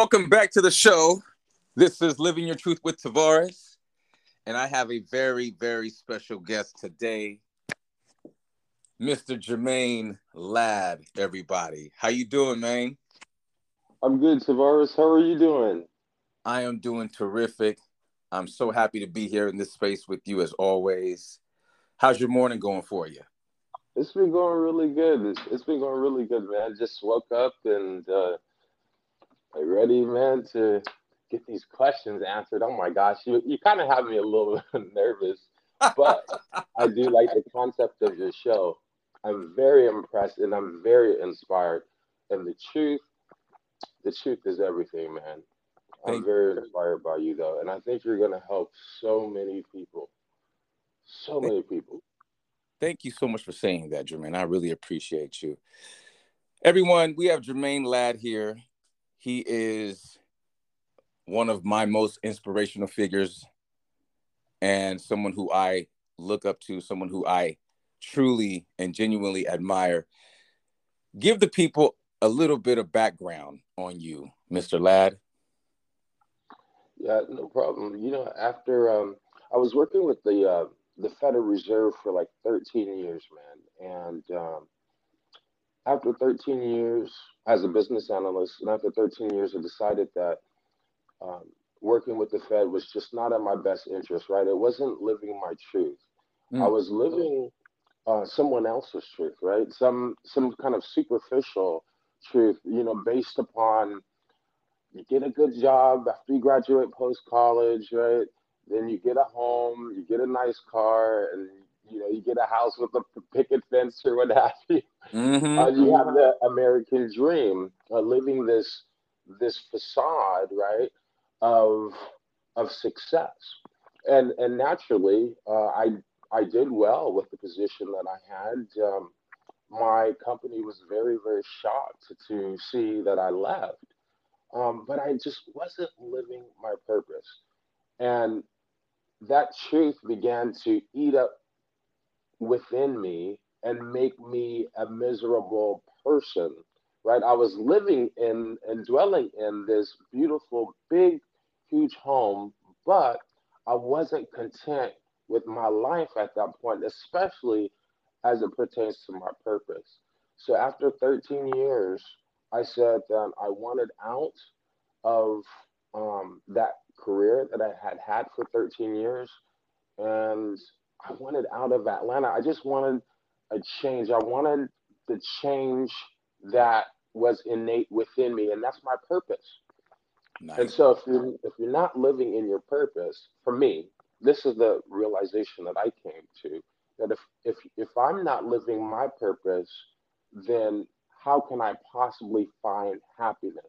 Welcome back to the show. This is Living Your Truth with Tavares, and I have a very, very special guest today, Mr. Jermaine Ladd, everybody. How you doing, man? I'm good, Tavares. How are you doing? I am doing terrific. I'm so happy to be here in this space with you as always. How's your morning going for you? It's been going really good. It's been going really good, man. I just woke up and I'm ready, man, to get these questions answered. Oh, my gosh. You kind of have me a little nervous, but I do like the concept of your show. I'm very impressed and I'm very inspired. And the truth is everything, man. I'm very inspired by you, though. And I think you're going to help so many people. So many people. Thank you so much for saying that, Jermaine. I really appreciate you. Everyone, we have Jermaine Ladd here. He is one of my most inspirational figures and someone who I look up to, someone who I truly and genuinely admire. Give the people a little bit of background on you, Mr. Ladd. Yeah, no problem. You know, after I was working with the Federal Reserve for like 13 years, man. And after 13 years as a business analyst, and after 13 years, I decided that working with the Fed was just not in my best interest, right? It wasn't living my truth. I was living someone else's truth, right? Some kind of superficial truth, you know, based upon you get a good job after you graduate post-college, right? Then you get a home, you get a nice car, and you know, you get a house with a picket fence or what have you. Mm-hmm. You have the American dream, living this facade, right, of success. And naturally, I did well with the position that I had. My company was very, very shocked to see that I left. But I just wasn't living my purpose. And that truth began to eat up within me and make me a miserable person, right? I was living in and dwelling in this beautiful, big, huge home, but I wasn't content with my life at that point, especially as it pertains to my purpose. So after 13 years, I said that I wanted out of that career that I had had for 13 years, and I wanted out of Atlanta. I just wanted a change. I wanted the change that was innate within me, and that's my purpose. Nice. And so if you're not living in your purpose, for me, this is the realization that I came to, that if I'm not living my purpose, then how can I possibly find happiness?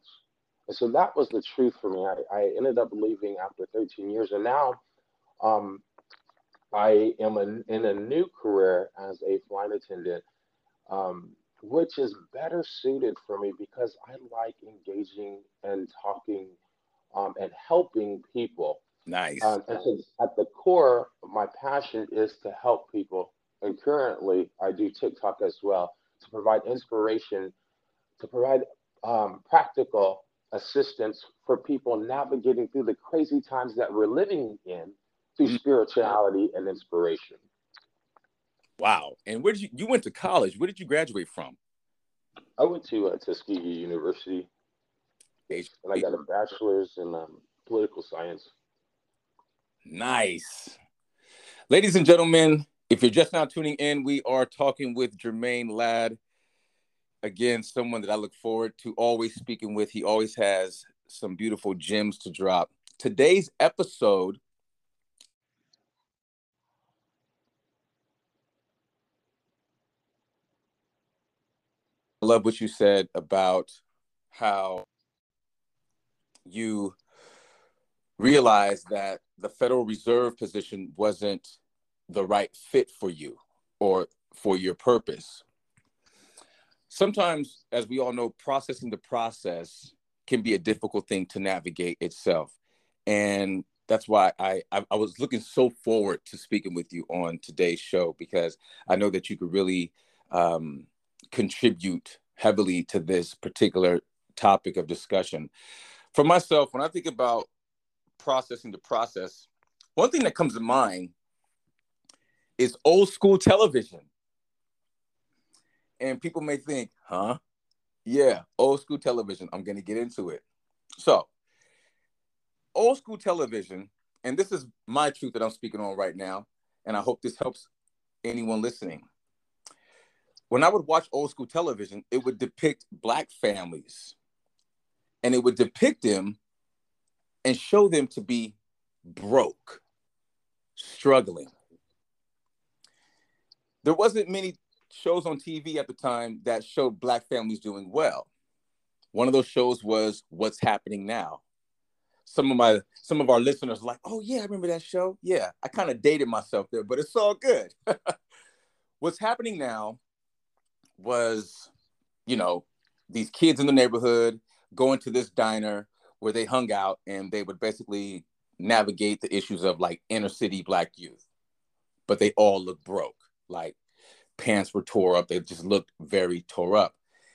And so that was the truth for me. I ended up leaving after 13 years, and now I am in a new career as a flight attendant, which is better suited for me because I like engaging and talking and helping people. Nice. And so at the core, my passion is to help people. And currently, I do TikTok as well to provide inspiration, to provide practical assistance for people navigating through the crazy times that we're living in, through spirituality and inspiration. Wow. And where did you went to college? Where did you graduate from? I went to Tuskegee University. And I got a bachelor's in political science. Nice. Ladies and gentlemen, if you're just now tuning in, we are talking with Jermaine Ladd. Again, someone that I look forward to always speaking with. He always has some beautiful gems to drop. Today's episode I love what you said about how you realized that the Federal Reserve position wasn't the right fit for you or for your purpose. Sometimes, as we all know, processing the process can be a difficult thing to navigate itself. And that's why I was looking so forward to speaking with you on today's show, because I know that you could really contribute heavily to this particular topic of discussion. For myself, when I think about processing the process, one thing that comes to mind is old school television. And people may think, huh? Yeah, old school television. I'm going to get into it. So, old school television, and this is my truth that I'm speaking on right now, and I hope this helps anyone listening. When I would watch old school television, it would depict Black families. And it would depict them and show them to be broke, struggling. There wasn't many shows on TV at the time that showed Black families doing well. One of those shows was What's Happening Now. Some of our listeners are like, oh yeah, I remember that show. Yeah, I kind of dated myself there, but it's all good. What's Happening Now was, you know, these kids in the neighborhood going to this diner where they hung out, and they would basically navigate the issues of like inner city Black youth, but they all looked broke. Like pants were tore up. They just looked very tore up.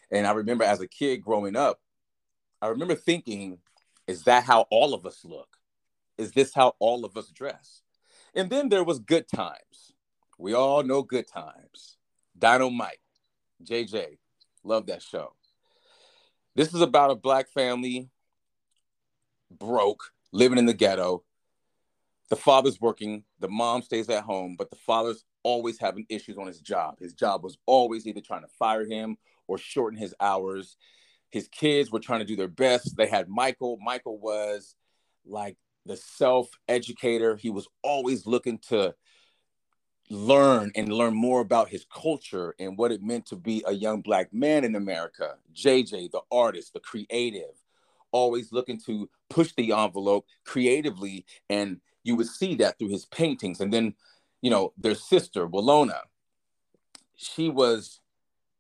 And I remember as a kid growing up, I remember thinking, is that how all of us look? Is this how all of us dress? And then there was Good Times. We all know Good Times. Dino Mike, JJ, love that show. This is about a Black family, broke, living in the ghetto. The father's working, the mom stays at home, but the father's always having issues on his job. His job was always either trying to fire him or shorten his hours. His kids were trying to do their best. They had Michael. Michael was like the self-educator. He was always looking to learn and learn more about his culture and what it meant to be a young Black man in America. JJ, the artist, the creative, always looking to push the envelope creatively. And you would see that through his paintings. And then, you know, their sister, Walona, she was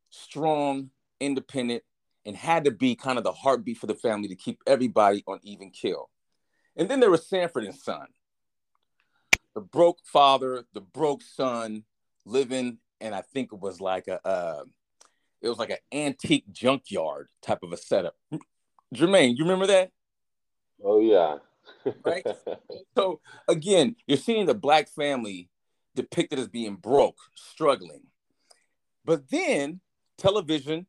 strong, independent, and had to be kind of the heartbeat for the family to keep everybody on even keel. And then there was Sanford and Son. The broke father, the broke son, living, and I think it was like an antique junkyard type of a setup. Jermaine, you remember that? Oh yeah. Right? So again, you're seeing the Black family depicted as being broke, struggling. But then television.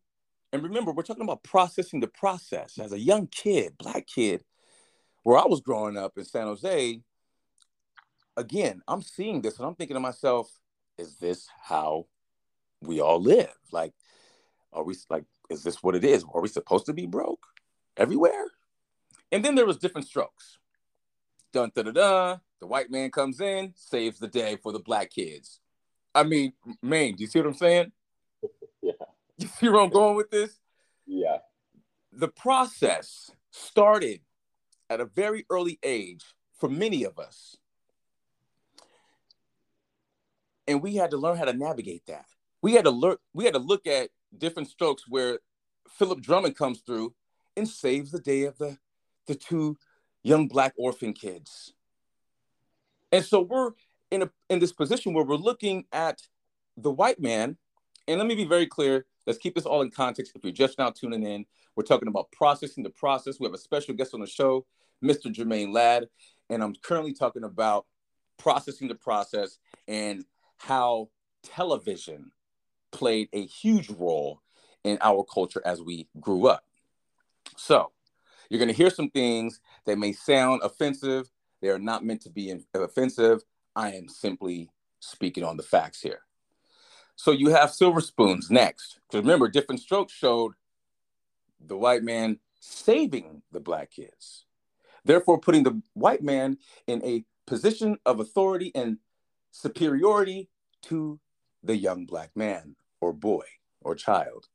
And remember, we're talking about processing the process. As a young kid, Black kid, where I was growing up in San Jose, again, I'm seeing this and I'm thinking to myself, is this how we all live? Like, are we like, is this what it is? Are we supposed to be broke everywhere? And then there was Different Strokes. Dun da da da. The white man comes in, saves the day for the Black kids. I mean, man, do you see what I'm saying? Yeah. You see where I'm going with this? Yeah. The process started at a very early age for many of us. And we had to learn how to navigate that. We had to look at Different Strokes where Philip Drummond comes through and saves the day of the two young Black orphan kids. And so we're in this position where we're looking at the white man. And let me be very clear. Let's keep this all in context. If you're just now tuning in, we're talking about processing the process. We have a special guest on the show, Mr. Jermaine Ladd, and I'm currently talking about processing the process and how television played a huge role in our culture as we grew up. So you're going to hear some things that may sound offensive. They are not meant to be offensive. I am simply speaking on the facts here. So you have Silver Spoons next. Because remember, Different Strokes showed the white man saving the Black kids, therefore putting the white man in a position of authority and superiority to the young Black man or boy or child.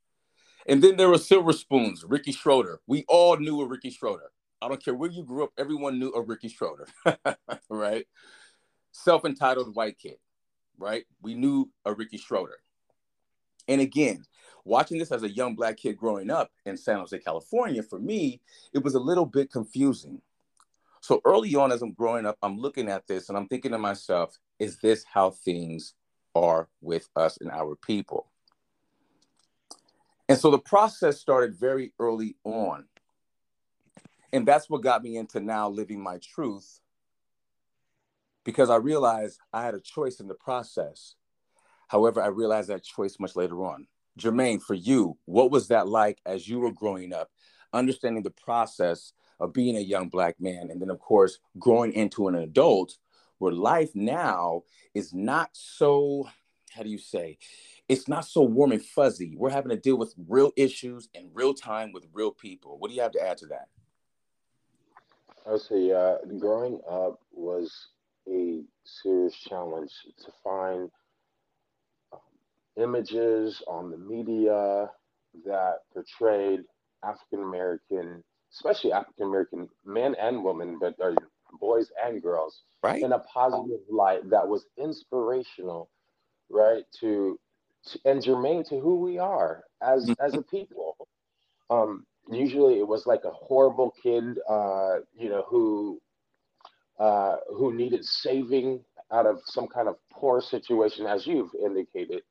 And then there were Silver Spoons, Ricky Schroeder. We all knew a Ricky Schroeder. I don't care where you grew up, everyone knew a Ricky Schroeder, right? Self-entitled white kid. Right? We knew a Ricky Schroeder. And again, watching this as a young Black kid growing up in San Jose, California, for me, it was a little bit confusing. So early on as I'm growing up, I'm looking at this and I'm thinking to myself, is this how things are with us and our people? And so the process started very early on. And that's what got me into now living my truth, because I realized I had a choice in the process. However, I realized that choice much later on. Jermaine, for you, what was that like as you were growing up, understanding the process of being a young Black man, and then, of course, growing into an adult where life now is not so, how do you say, it's not so warm and fuzzy. We're having to deal with real issues in real time with real people. What do you have to add to that? I see. Growing up was a serious challenge to find images on the media that portrayed African-American, especially African-American men and women, but boys and girls, right, in a positive light that was inspirational, right, to and germane to who we are as as a people. Usually it was like a horrible kid, who needed saving out of some kind of poor situation, as you've indicated.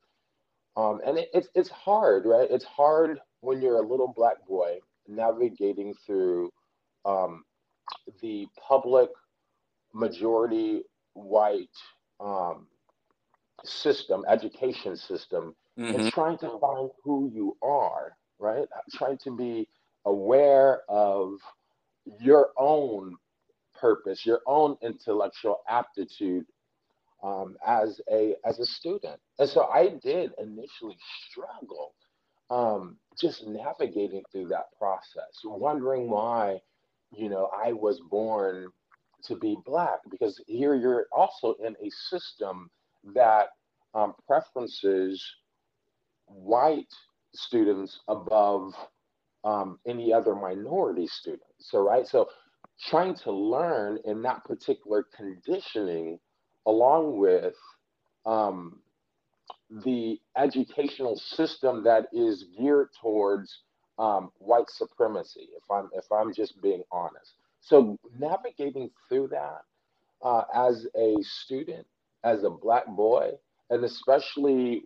And it's hard, right? It's hard when you're a little Black boy navigating through the public majority white system, education system, mm-hmm. and trying to find who you are, right? Trying to be aware of your own purpose, your own intellectual aptitude as a student. And so I did initially struggle just navigating through that process, wondering why, I was born to be Black, because here you're also in a system that preferences white students above any other minority students. So, right. So trying to learn in that particular conditioning, along with the educational system that is geared towards white supremacy, if I'm just being honest. So navigating through that as a student, as a Black boy, and especially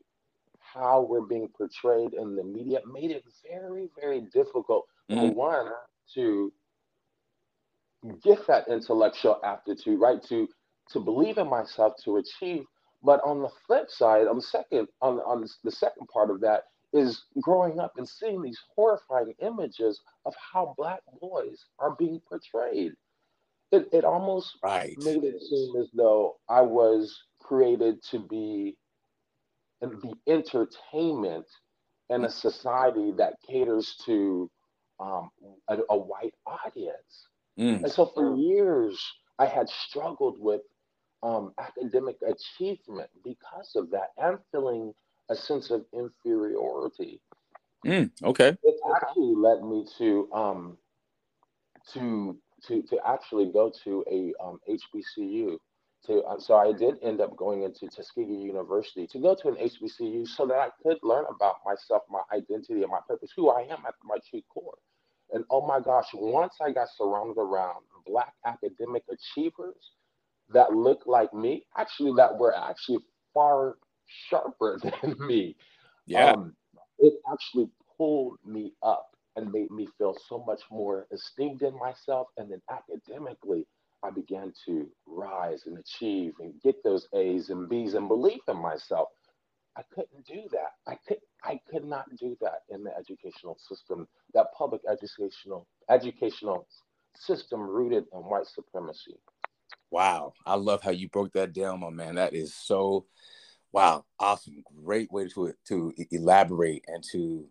how we're being portrayed in the media made it very, very difficult mm-hmm. for one to get that intellectual aptitude, right, to believe in myself, to achieve. But on the flip side, on the second part of that is growing up and seeing these horrifying images of how Black boys are being portrayed. It almost right. made it seem as though I was created to be the entertainment in a society that caters to a white audience. Mm. And so for years, I had struggled with academic achievement because of that, and feeling a sense of inferiority. Mm, okay. It actually led me to actually go to a HBCU. So I did end up going into Tuskegee University to go to an HBCU so that I could learn about myself, my identity, and my purpose, who I am at my true core. And oh my gosh, once I got surrounded around Black academic achievers that looked like me, that were actually far sharper than me. Yeah. It actually pulled me up and made me feel so much more esteemed in myself. And then academically, I began to rise and achieve and get those A's and B's and believe in myself. I couldn't do that. I could not do that in the educational system, that public educational system rooted in white supremacy. Wow. I love how you broke that down, my man. That is so, wow, awesome. Great way to elaborate and to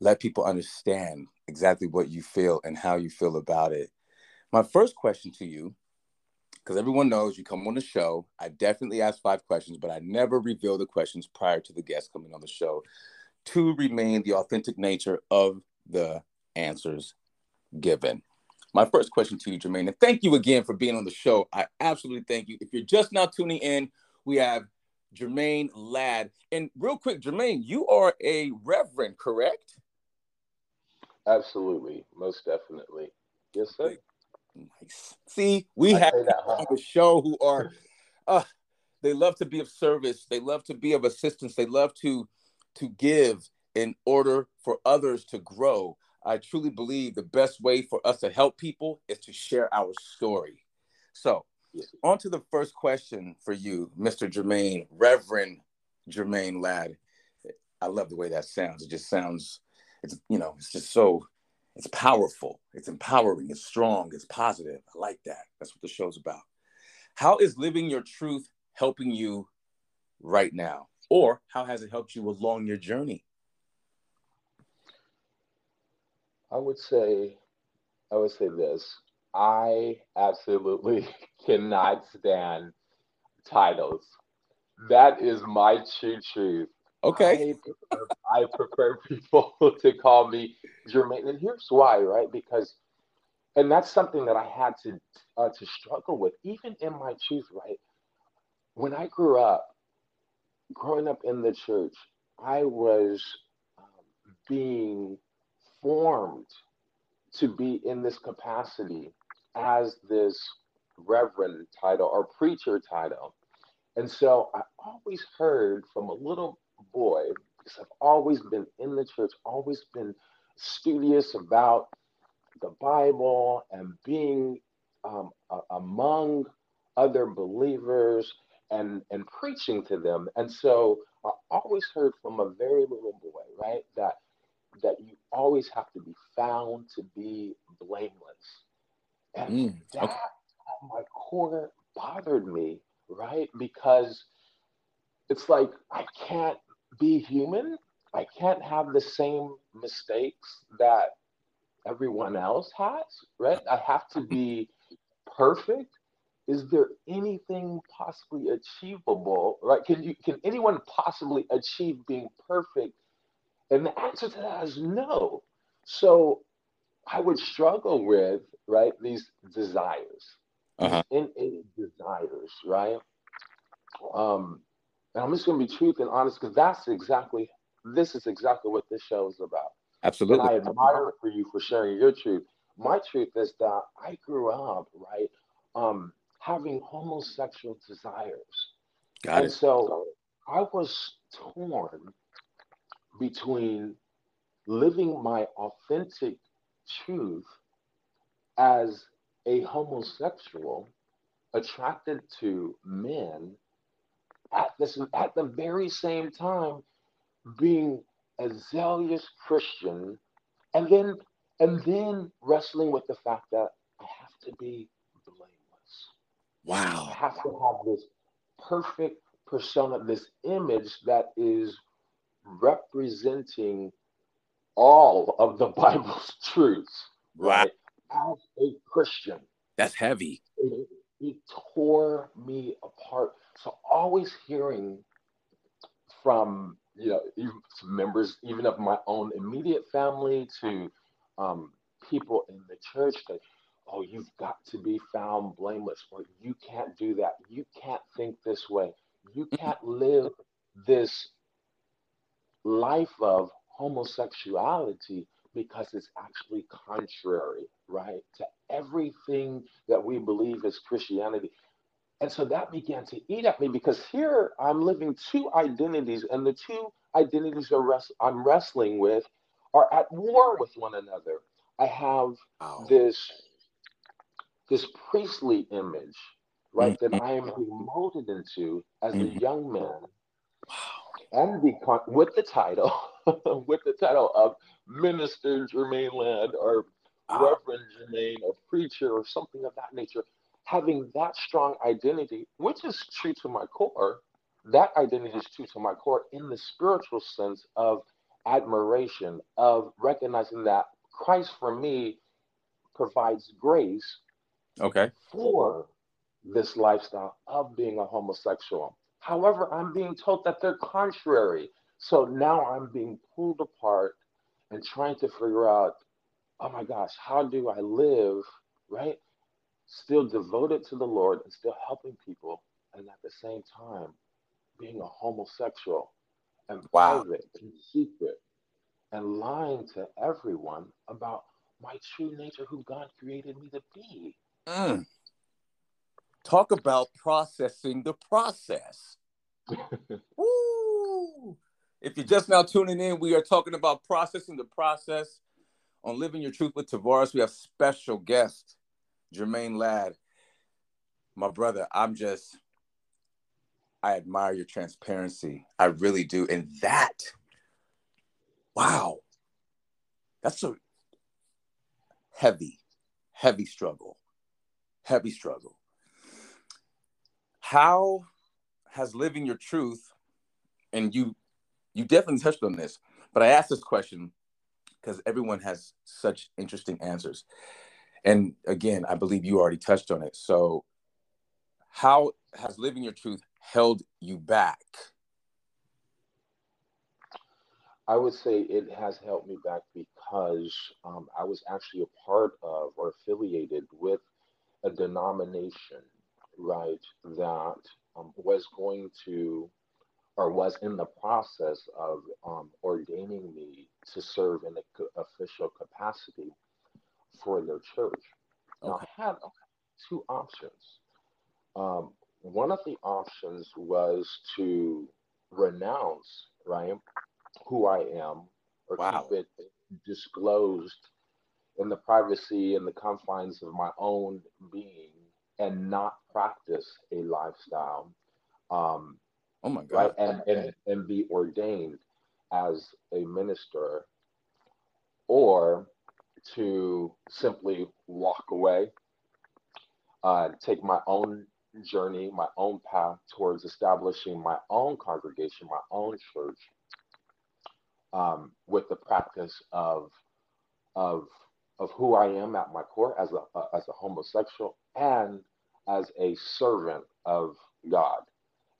let people understand exactly what you feel and how you feel about it. My first question to you, because everyone knows you come on the show, I definitely ask 5 questions, but I never reveal the questions prior to the guest coming on the show to remain the authentic nature of the answers given. My first question to you, Jermaine, and thank you again for being on the show. I absolutely thank you. If you're just now tuning in, we have Jermaine Ladd. And real quick, Jermaine, you are a reverend, correct? Absolutely. Most definitely. Yes, sir. Nice. See, we have people on the show who are, they love to be of service. They love to be of assistance. They love to give in order for others to grow. I truly believe the best way for us to help people is to share our story. So on to the first question for you, Mr. Jermaine, Reverend Jermaine Ladd. I love the way that sounds. It just sounds, it's, you know, it's just so, it's powerful. It's empowering. It's strong. It's positive. I like that. That's what the show's about. How is living your truth helping you right now? Or how has it helped you along your journey? I would say this. I absolutely cannot stand titles. That is my true truth. Okay. I prefer people to call me Jermaine. And here's why, right? Because, and that's something that I had to struggle with, even in my truth, right? When I grew up, growing up in the church, I was being formed to be in this capacity as this reverend title or preacher title. And so I always heard from a little boy, because I've always been in the church, always been studious about the Bible and being among other believers and preaching to them. And so I always heard from a very little boy, right, that you always have to be found to be blameless. And that at my core bothered me, right? Because it's like, I can't be human. I can't have the same mistakes that everyone else has, right? I have to be perfect. Is there anything possibly achievable, right? Can anyone possibly achieve being perfect? And the answer to that is no. So I would struggle with, right, these desires, these innate desires, right? And I'm just going to be truth and honest, because this is exactly what this show is about. Absolutely. And I admire it for you for sharing your truth. My truth is that I grew up, right, having homosexual desires. And so I was torn between living my authentic truth as a homosexual attracted to men at the very same time being a zealous Christian, and then wrestling with the fact that I have to be blameless. Wow. I have to have this perfect persona, this image that is representing all of the Bible's truths, right? Wow. As a Christian. That's heavy. It tore me apart. So always hearing from, you know, members even of my own immediate family to people in the church that, oh, you've got to be found blameless, or you can't do that. You can't think this way. You can't live this life of homosexuality because it's actually contrary, right, to everything that we believe is Christianity. And so that began to eat at me, because here I'm living two identities, and the two identities I'm wrestling with are at war with one another. I have this priestly image, right, that I am being molded into as a young man. Wow. And with the title of Minister Jermaine Ladd or Reverend Jermaine or preacher or something of that nature, having that strong identity, which is true to my core. That identity is true to my core in the spiritual sense of admiration, of recognizing that Christ for me provides grace for this lifestyle of being a homosexual. However, I'm being told that they're contrary. So now I'm being pulled apart and trying to figure out, oh my gosh, how do I live, right? Still devoted to the Lord and still helping people, and at the same time being a homosexual and private and secret and lying to everyone about my true nature, who God created me to be. Talk about processing the process. Woo! If you're just now tuning in, we are talking about processing the process On Living Your Truth with Tavares, we have special guest, Jermaine Ladd. My brother, I admire your transparency. I really do. And that, wow, that's a heavy struggle, heavy struggle. How has living your truth, and you definitely touched on this, but I asked this question because everyone has such interesting answers. And again, I believe you already touched on it. So how has living your truth held you back? I would say it has held me back because I was actually a part of or affiliated with a denomination, right, that was going to or was in the process of ordaining me to serve in an official capacity for their church. Now, okay. I had two options. One of the options was to renounce, right, who I am, or wow, keep it disclosed in the privacy and the confines of my own being and not practice a lifestyle. Oh my God. Right? And be ordained as a minister, or to simply walk away, take my own journey, my own path towards establishing my own congregation, my own church, with the practice of who I am at my core as a homosexual and as a servant of God.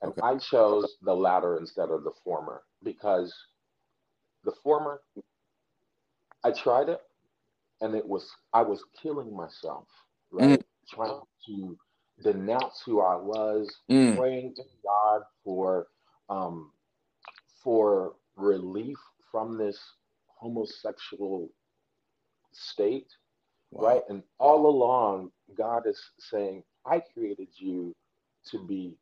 And okay, I chose the latter instead of the former, because the former, I tried it and I was killing myself, right? Trying to denounce who I was, praying to God for relief from this homosexual state, wow, right? And all along, God is saying, I created you to be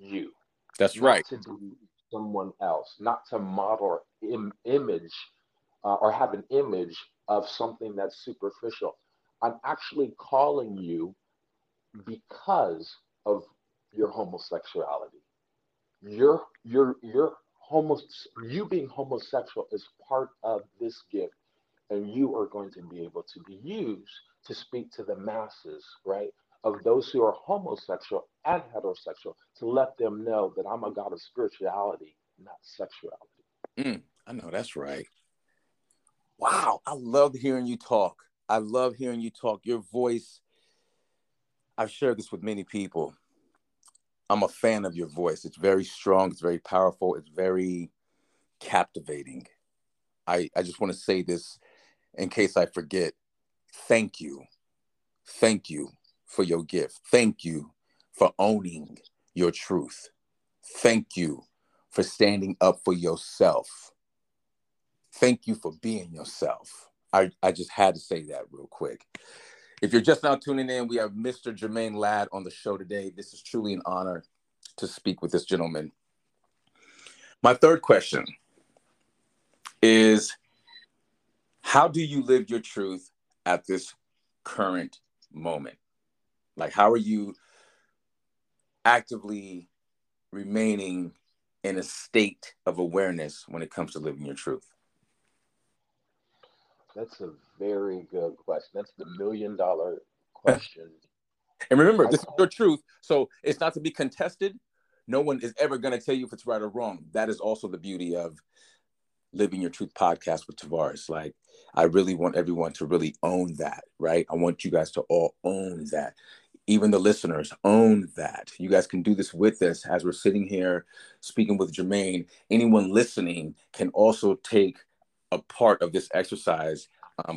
you. That's not right. To be someone else, not to model image or have an image of something that's superficial. I'm actually calling you because of your homosexuality. You being homosexual is part of this gift, and you are going to be able to be used to speak to the masses, right, of those who are homosexual and heterosexual, to let them know that I'm a God of spirituality, not sexuality. I know that's right. Wow, I love hearing you talk. I love hearing you talk. Your voice, I've shared this with many people. I'm a fan of your voice. It's very strong. It's very powerful. It's very captivating. I just want to say this in case I forget. Thank you. Thank you for your gift. Thank you for owning your truth. Thank you for standing up for yourself. Thank you for being yourself. I just had to say that real quick. If you're just now tuning in, we have Mr. Jermaine Ladd on the show today. This is truly an honor to speak with this gentleman. My third question is, how do you live your truth at this current moment? Like, how are you actively remaining in a state of awareness when it comes to living your truth? That's a very good question. That's the million-dollar question. And remember, this is your truth, so it's not to be contested. No one is ever going to tell you if it's right or wrong. That is also the beauty of Living Your Truth podcast with Tavares. Like, I really want everyone to really own that, right? I want you guys to all own that. Even the listeners, own that. You guys can do this with us as we're sitting here speaking with Jermaine. Anyone listening can also take a part of this exercise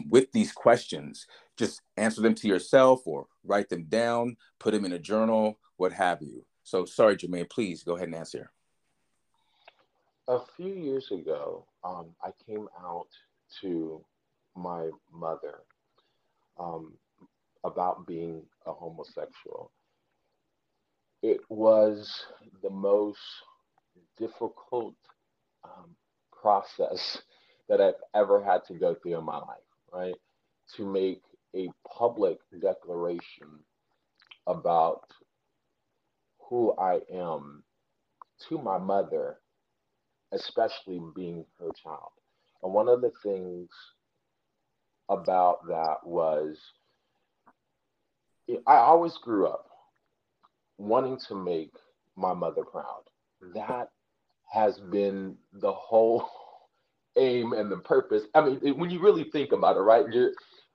with these questions. Just answer them to yourself or write them down, put them in a journal, what have you. So sorry, Jermaine, please go ahead and answer. A few years ago, I came out to my mother about being a homosexual. It was the most difficult process that I've ever had to go through in my life, right, to make a public declaration about who I am to my mother, especially being her child. And one of the things about that was I always grew up wanting to make my mother proud. That has been the whole aim and the purpose. I mean, when you really think about it, right?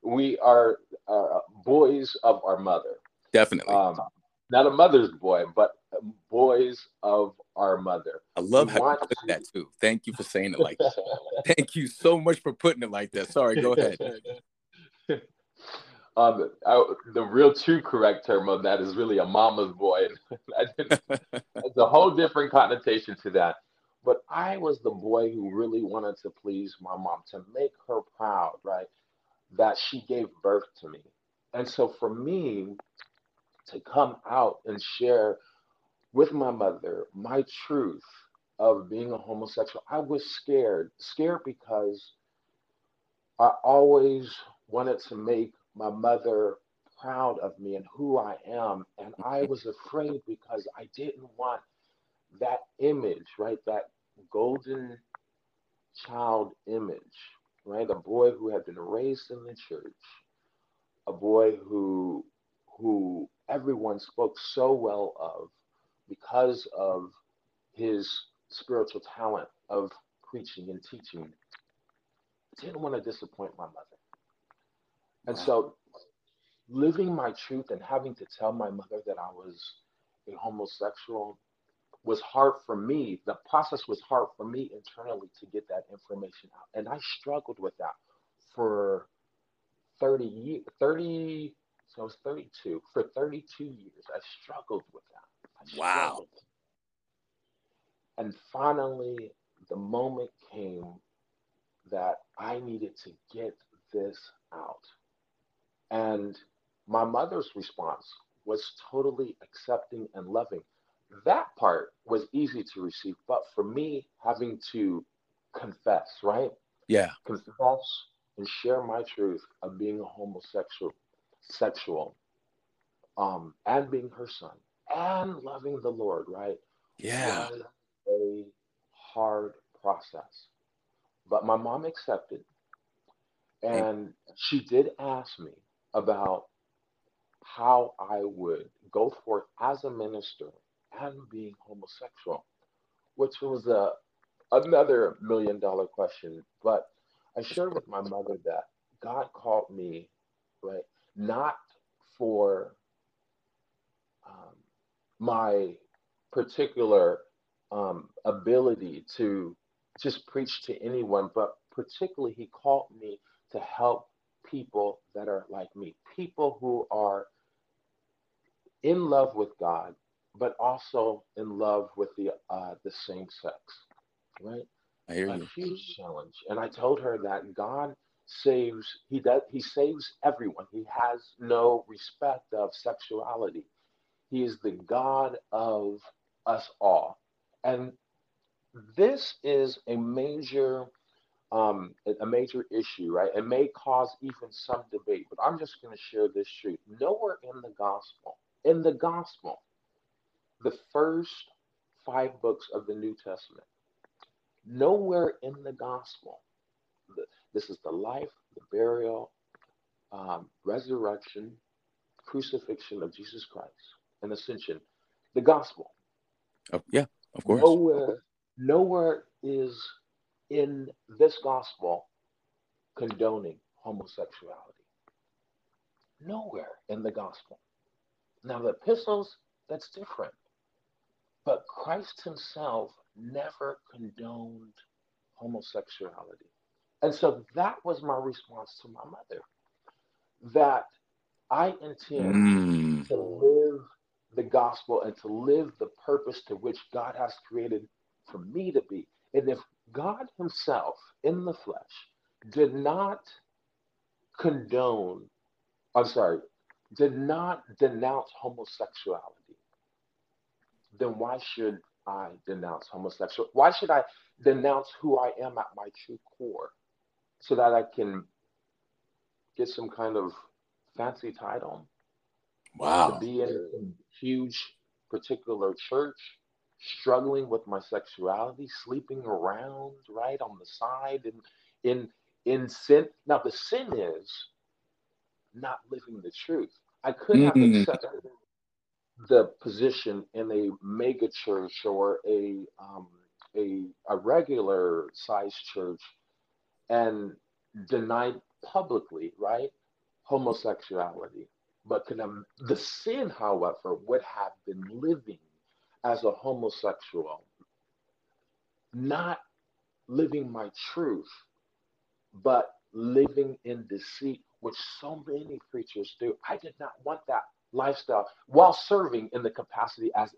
We are boys of our mother. Definitely. Not a mother's boy, but boys of our mother. I love how you put that too. Thank you for saying it like that. Thank you so much for putting it like that. Sorry, go ahead. The real true correct term of that is really a mama's boy. It's a whole different connotation to that. But I was the boy who really wanted to please my mom, to make her proud, right? That she gave birth to me. And so for me to come out and share with my mother my truth of being a homosexual, I was scared because I always wanted to make my mother proud of me and who I am. And I was afraid because I didn't want that image, right? That golden child image, right? A boy who had been raised in the church, a boy who everyone spoke so well of because of his spiritual talent of preaching and teaching. I didn't want to disappoint my mother. And so living my truth and having to tell my mother that I was a homosexual was hard for me. The process was hard for me internally to get that information out. And I struggled with that for 32 years. I struggled with that. Wow. And finally, the moment came that I needed to get this out. And my mother's response was totally accepting and loving. That part was easy to receive, but for me, having to confess, right? Yeah. Confess and share my truth of being a homosexual, and being her son, and loving the Lord, right? Yeah. Was a hard process. But my mom accepted, and she did ask me about how I would go forth as a minister and being homosexual, which was another million-dollar question. But I shared with my mother that God called me, right, not for my particular ability to just preach to anyone, but particularly he called me to help people that are like me, people who are in love with God, but also in love with the same sex, right? I hear you. A huge challenge. And I told her that God saves, he saves everyone. He has no respect of sexuality. He is the God of us all. And this is a major issue, right? It may cause even some debate, but I'm just going to share this truth. Nowhere in the gospel, the first 5 books of the New Testament, nowhere in the gospel, this is the life, the burial, resurrection, crucifixion of Jesus Christ, and ascension, the gospel. Oh, yeah, of course. Nowhere is in this gospel condoning homosexuality. Nowhere in the gospel. Now, the epistles, that's different. But Christ himself never condoned homosexuality. And so that was my response to my mother, that I intend to live the gospel and to live the purpose to which God has created for me to be. And if God himself in the flesh did not denounce homosexuality, then why should I denounce homosexuality? Why should I denounce who I am at my true core so that I can get some kind of fancy title. Wow. To be in a huge particular church, struggling with my sexuality, sleeping around, right, on the side, and in sin. Now, the sin is not living the truth. I could have accepted the position in a mega church or a regular sized church and denied publicly, right, homosexuality. But the sin, however, would have been living as a homosexual, not living my truth, but living in deceit, which so many preachers do. I did not want that lifestyle while serving in the capacity as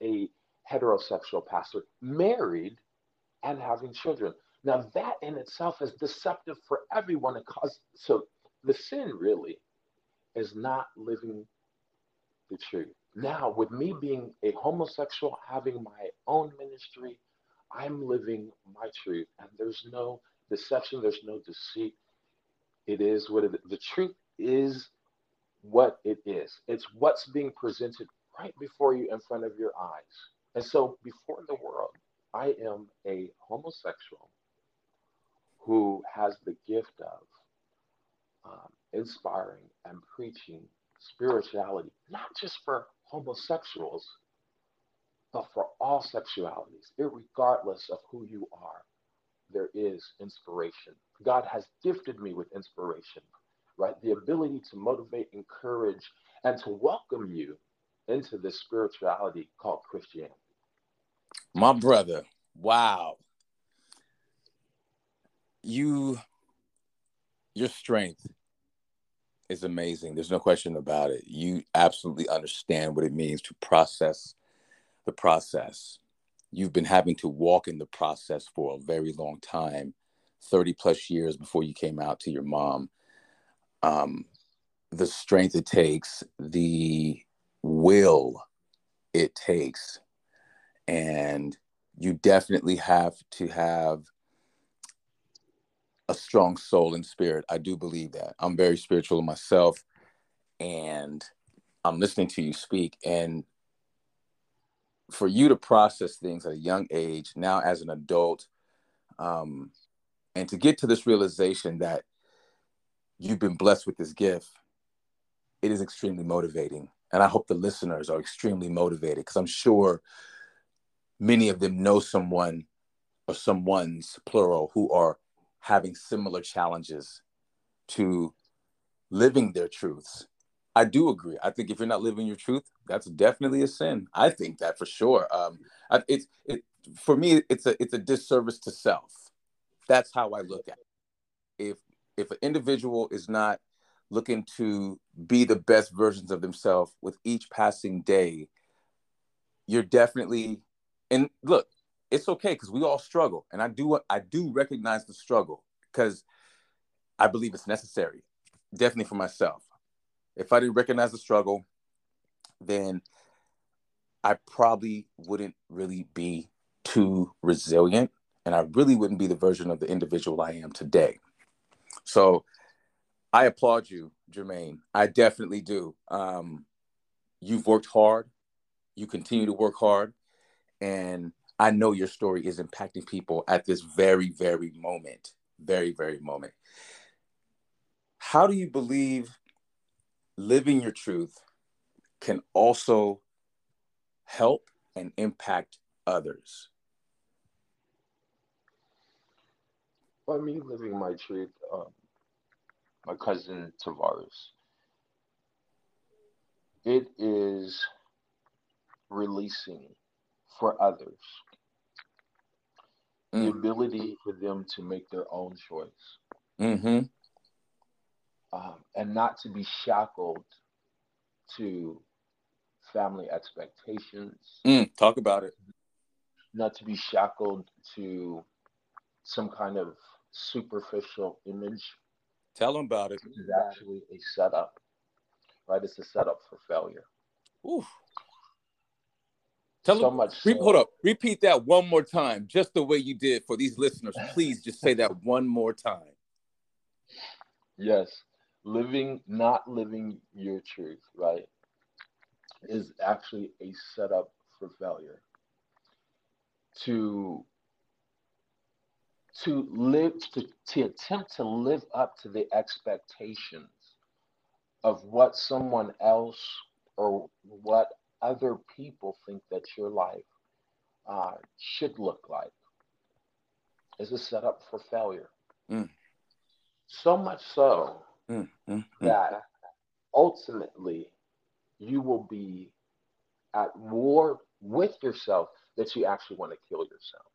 a heterosexual pastor, married and having children. Now that in itself is deceptive for everyone. So the sin really is not living the truth. Now, with me being a homosexual, having my own ministry, I'm living my truth, and there's no deception, there's no deceit. It is what it is. The truth is what it is. It's what's being presented right before you in front of your eyes. And so before the world, I am a homosexual who has the gift of inspiring and preaching spirituality, not just for homosexuals, but for all sexualities, irregardless of who you are. There is inspiration. God has gifted me with inspiration, right? The ability to motivate, encourage, and to welcome you into this spirituality called Christianity. My brother, wow. Your strength is amazing. There's no question about it. You absolutely understand what it means to process the process. You've been having to walk in the process for a very long time, 30 plus years before you came out to your mom. The strength it takes, the will it takes, and you definitely have to have a strong soul and spirit. I do believe that. I'm very spiritual myself, and I'm listening to you speak, and for you to process things at a young age, now as an adult, and to get to this realization that you've been blessed with this gift, it is extremely motivating. And I hope the listeners are extremely motivated, because I'm sure many of them know someone, or someones, plural, who are having similar challenges to living their truths. I do agree. I think if you're not living your truth, that's definitely a sin. I think that for sure. For me, it's a disservice to self. That's how I look at it. If an individual is not looking to be the best versions of themselves with each passing day, you're definitely, and look, it's okay, because we all struggle. And I do recognize the struggle, because I believe it's necessary, definitely for myself. If I didn't recognize the struggle, then I probably wouldn't really be too resilient, and I really wouldn't be the version of the individual I am today. So I applaud you, Jermaine. I definitely do. You've worked hard. You continue to work hard. And I know your story is impacting people at this very, very moment. Very, very moment. How do you believe living your truth can also help and impact others? By me living my truth, my cousin Tavares, it is releasing for others the ability for them to make their own choice. And not to be shackled to family expectations. Talk about it. Not to be shackled to some kind of superficial image. Tell them about it. It's actually a setup, right? It's a setup for failure. Oof. Tell them. Hold up. Repeat that one more time, just the way you did for these listeners. Please just say that one more time. Yes, not living your truth, right, is actually a setup for failure. To attempt to live up to the expectations of what someone else or what other people think that your life should look like is a setup for failure. Mm. So much so that ultimately you will be at war with yourself that you actually want to kill yourself.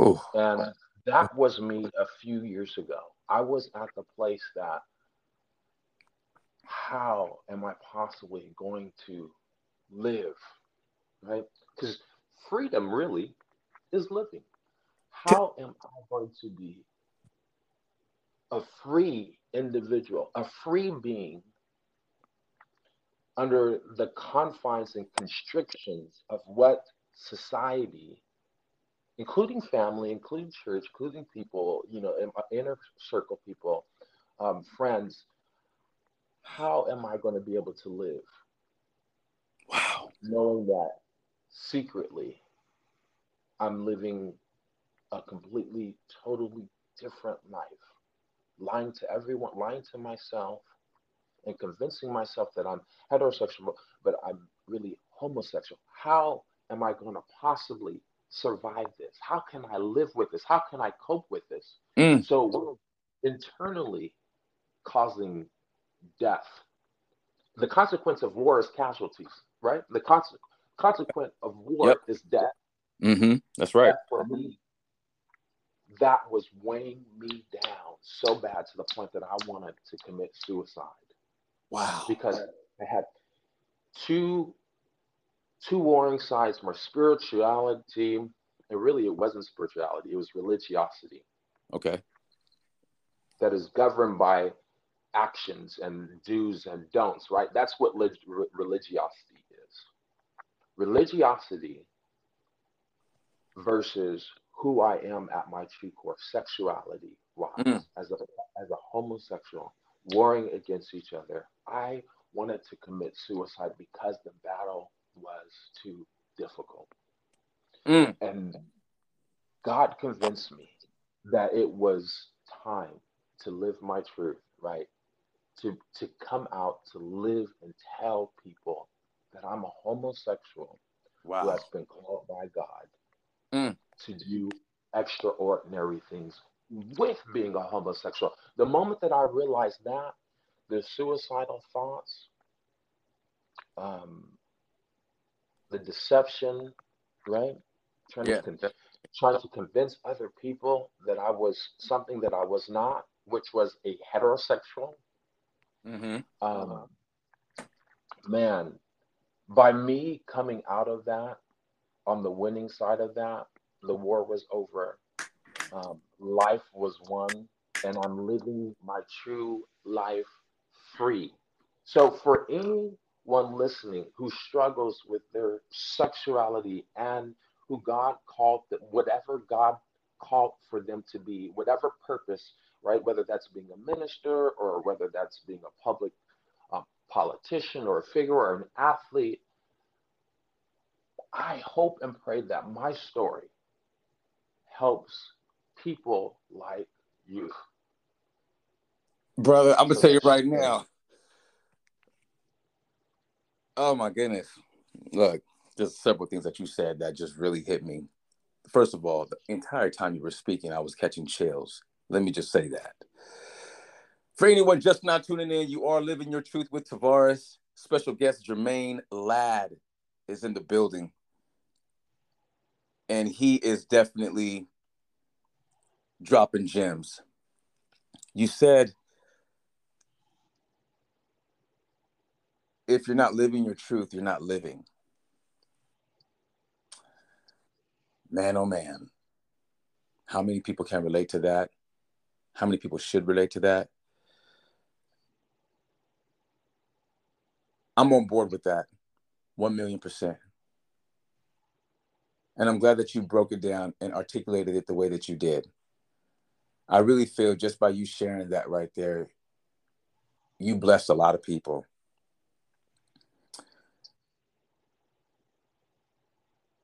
Ooh. And that was me a few years ago. I was at the place that, how am I possibly going to live, right? Because freedom really is living. How am I going to be a free individual, a free being under the confines and constrictions of what society, including family, including church, including people, you know, inner circle people, friends, how am I going to be able to live? Wow. Knowing that secretly I'm living a completely, totally different life, lying to everyone, lying to myself, and convincing myself that I'm heterosexual, but I'm really homosexual. How am I going to possibly survive this? How can I live with this? How can I cope with this? Mm. So we're internally causing death. The consequence of war is casualties, right? The consequence of war is death. Mm-hmm. That's right. For me, that was weighing me down so bad to the point that I wanted to commit suicide. Wow. Because I had two warring sides, my spirituality, and really it wasn't spirituality, it was religiosity. Okay. That is governed by actions and do's and don'ts, right? That's what religiosity is. Religiosity versus who I am at my true core, sexuality wise, as a homosexual, warring against each other. I wanted to commit suicide because the battle was too difficult. Mm. And God convinced me that it was time to live my truth, right? To come out, to live and tell people that I'm a homosexual who has been called by God to do extraordinary things with being a homosexual. The moment that I realized that, the suicidal thoughts, the deception, right? Trying to convince other people that I was something that I was not, which was a heterosexual. Mm-hmm. Man, by me coming out of that, on the winning side of that, the war was over. Life was won, and I'm living my true life free. So for anyone listening who struggles with their sexuality and who God called them, whatever God called for them to be, whatever purpose, right? Whether that's being a minister or whether that's being a public politician or a figure or an athlete, I hope and pray that my story helps people like you. Brother, I'm going to tell you right now. Oh, my goodness. Look, there's several things that you said that just really hit me. First of all, the entire time you were speaking, I was catching chills. Let me just say that. For anyone just now tuning in, you are Living Your Truth with Tavares. Special guest Jermaine Ladd is in the building. And he is definitely dropping gems. You said, if you're not living your truth, you're not living. Man, oh man. How many people can relate to that? How many people should relate to that? I'm on board with that. 1,000,000%. And I'm glad that you broke it down and articulated it the way that you did. I really feel just by you sharing that right there, you blessed a lot of people.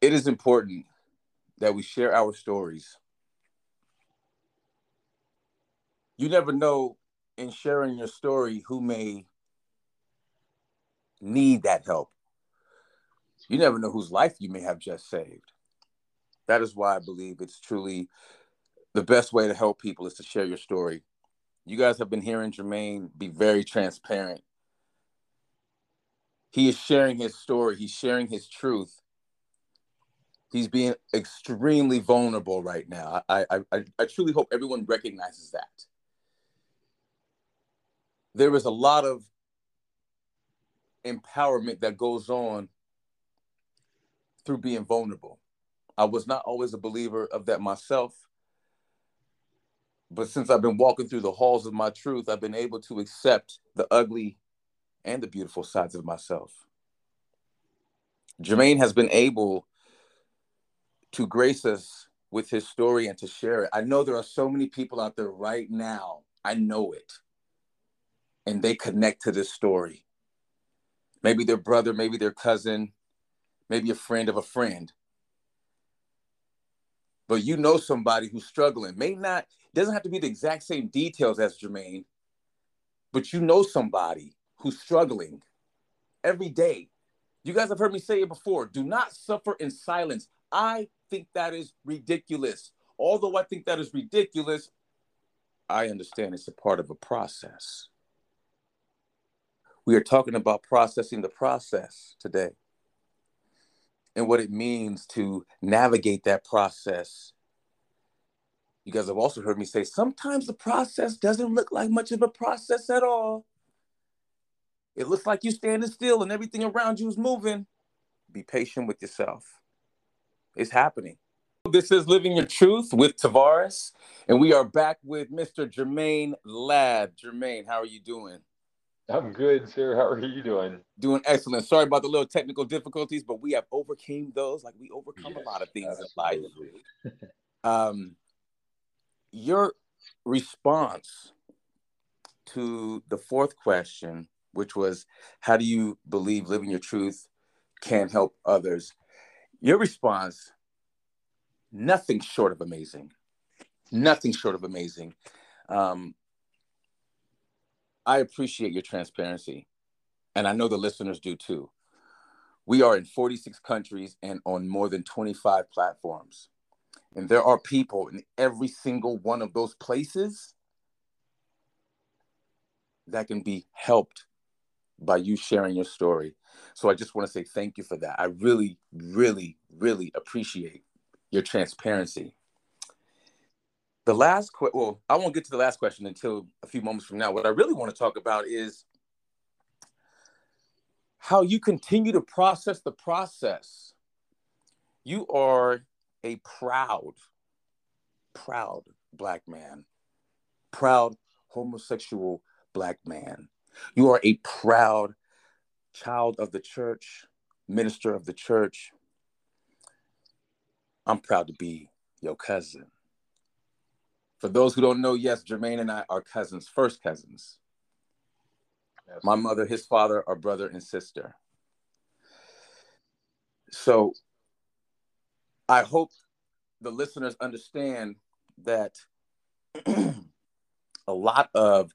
It is important that we share our stories. You never know in sharing your story who may need that help. You never know whose life you may have just saved. That is why I believe it's truly the best way to help people is to share your story. You guys have been hearing Jermaine be very transparent. He is sharing his story. He's sharing his truth. He's being extremely vulnerable right now. I truly hope everyone recognizes that. There is a lot of empowerment that goes on through being vulnerable. I was not always a believer of that myself, but since I've been walking through the halls of my truth, I've been able to accept the ugly and the beautiful sides of myself. Jermaine has been able to grace us with his story and to share it. I know there are so many people out there right now. I know it. And they connect to this story. Maybe their brother, maybe their cousin, maybe a friend of a friend. But you know somebody who's struggling. May not, doesn't have to be the exact same details as Jermaine, but you know somebody who's struggling every day. You guys have heard me say it before. Do not suffer in silence. I think that is ridiculous. Although I think that is ridiculous, I understand it's a part of a process. We are talking about processing the process today and what it means to navigate that process. You guys have also heard me say, sometimes the process doesn't look like much of a process at all. It looks like you're standing still and everything around you is moving. Be patient with yourself. It's happening. This is Living Your Truth with Tavares, and we are back with Mr. Jermaine Ladd. Jermaine, how are you doing? I'm good, sir. How are you doing? Doing excellent. Sorry about the little technical difficulties, but we have overcame those. Like we overcome a lot of things absolutely. In life. Your response to the fourth question, which was, how do you believe living your truth can help others? Your response, nothing short of amazing. Nothing short of amazing. I appreciate your transparency, and I know the listeners do too. We are in 46 countries and on more than 25 platforms. And there are people in every single one of those places that can be helped by you sharing your story. So I just want to say thank you for that. I really, really, really appreciate your transparency. The last question, well, I won't get to the last question until a few moments from now. What I really want to talk about is how you continue to process the process. You are a proud, proud Black man, proud homosexual Black man. You are a proud child of the church, minister of the church. I'm proud to be your cousin. For those who don't know, yes, Jermaine and I are cousins, first cousins. Yes. My mother, his father, are brother and sister. So I hope the listeners understand that a lot of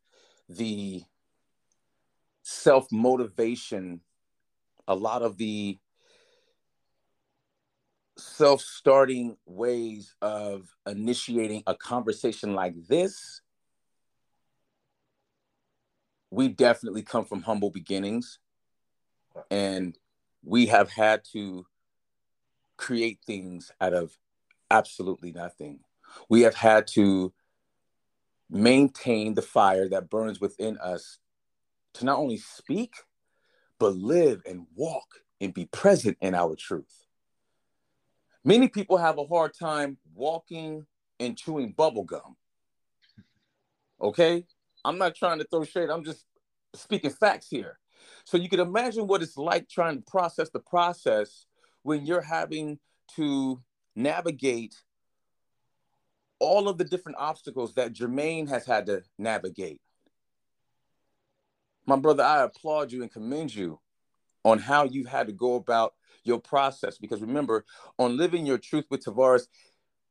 the self-motivation, a lot of the self-starting ways of initiating a conversation like this, we definitely come from humble beginnings, and we have had to create things out of absolutely nothing. We have had to maintain the fire that burns within us to not only speak, but live and walk and be present in our truth. Many people have a hard time walking and chewing bubble gum, okay? I'm not trying to throw shade. I'm just speaking facts here. So you can imagine what it's like trying to process the process when you're having to navigate all of the different obstacles that Jermaine has had to navigate. my brother, I applaud you and commend you on how you've had to go about your process. Because remember, on Living Your Truth with Tavares,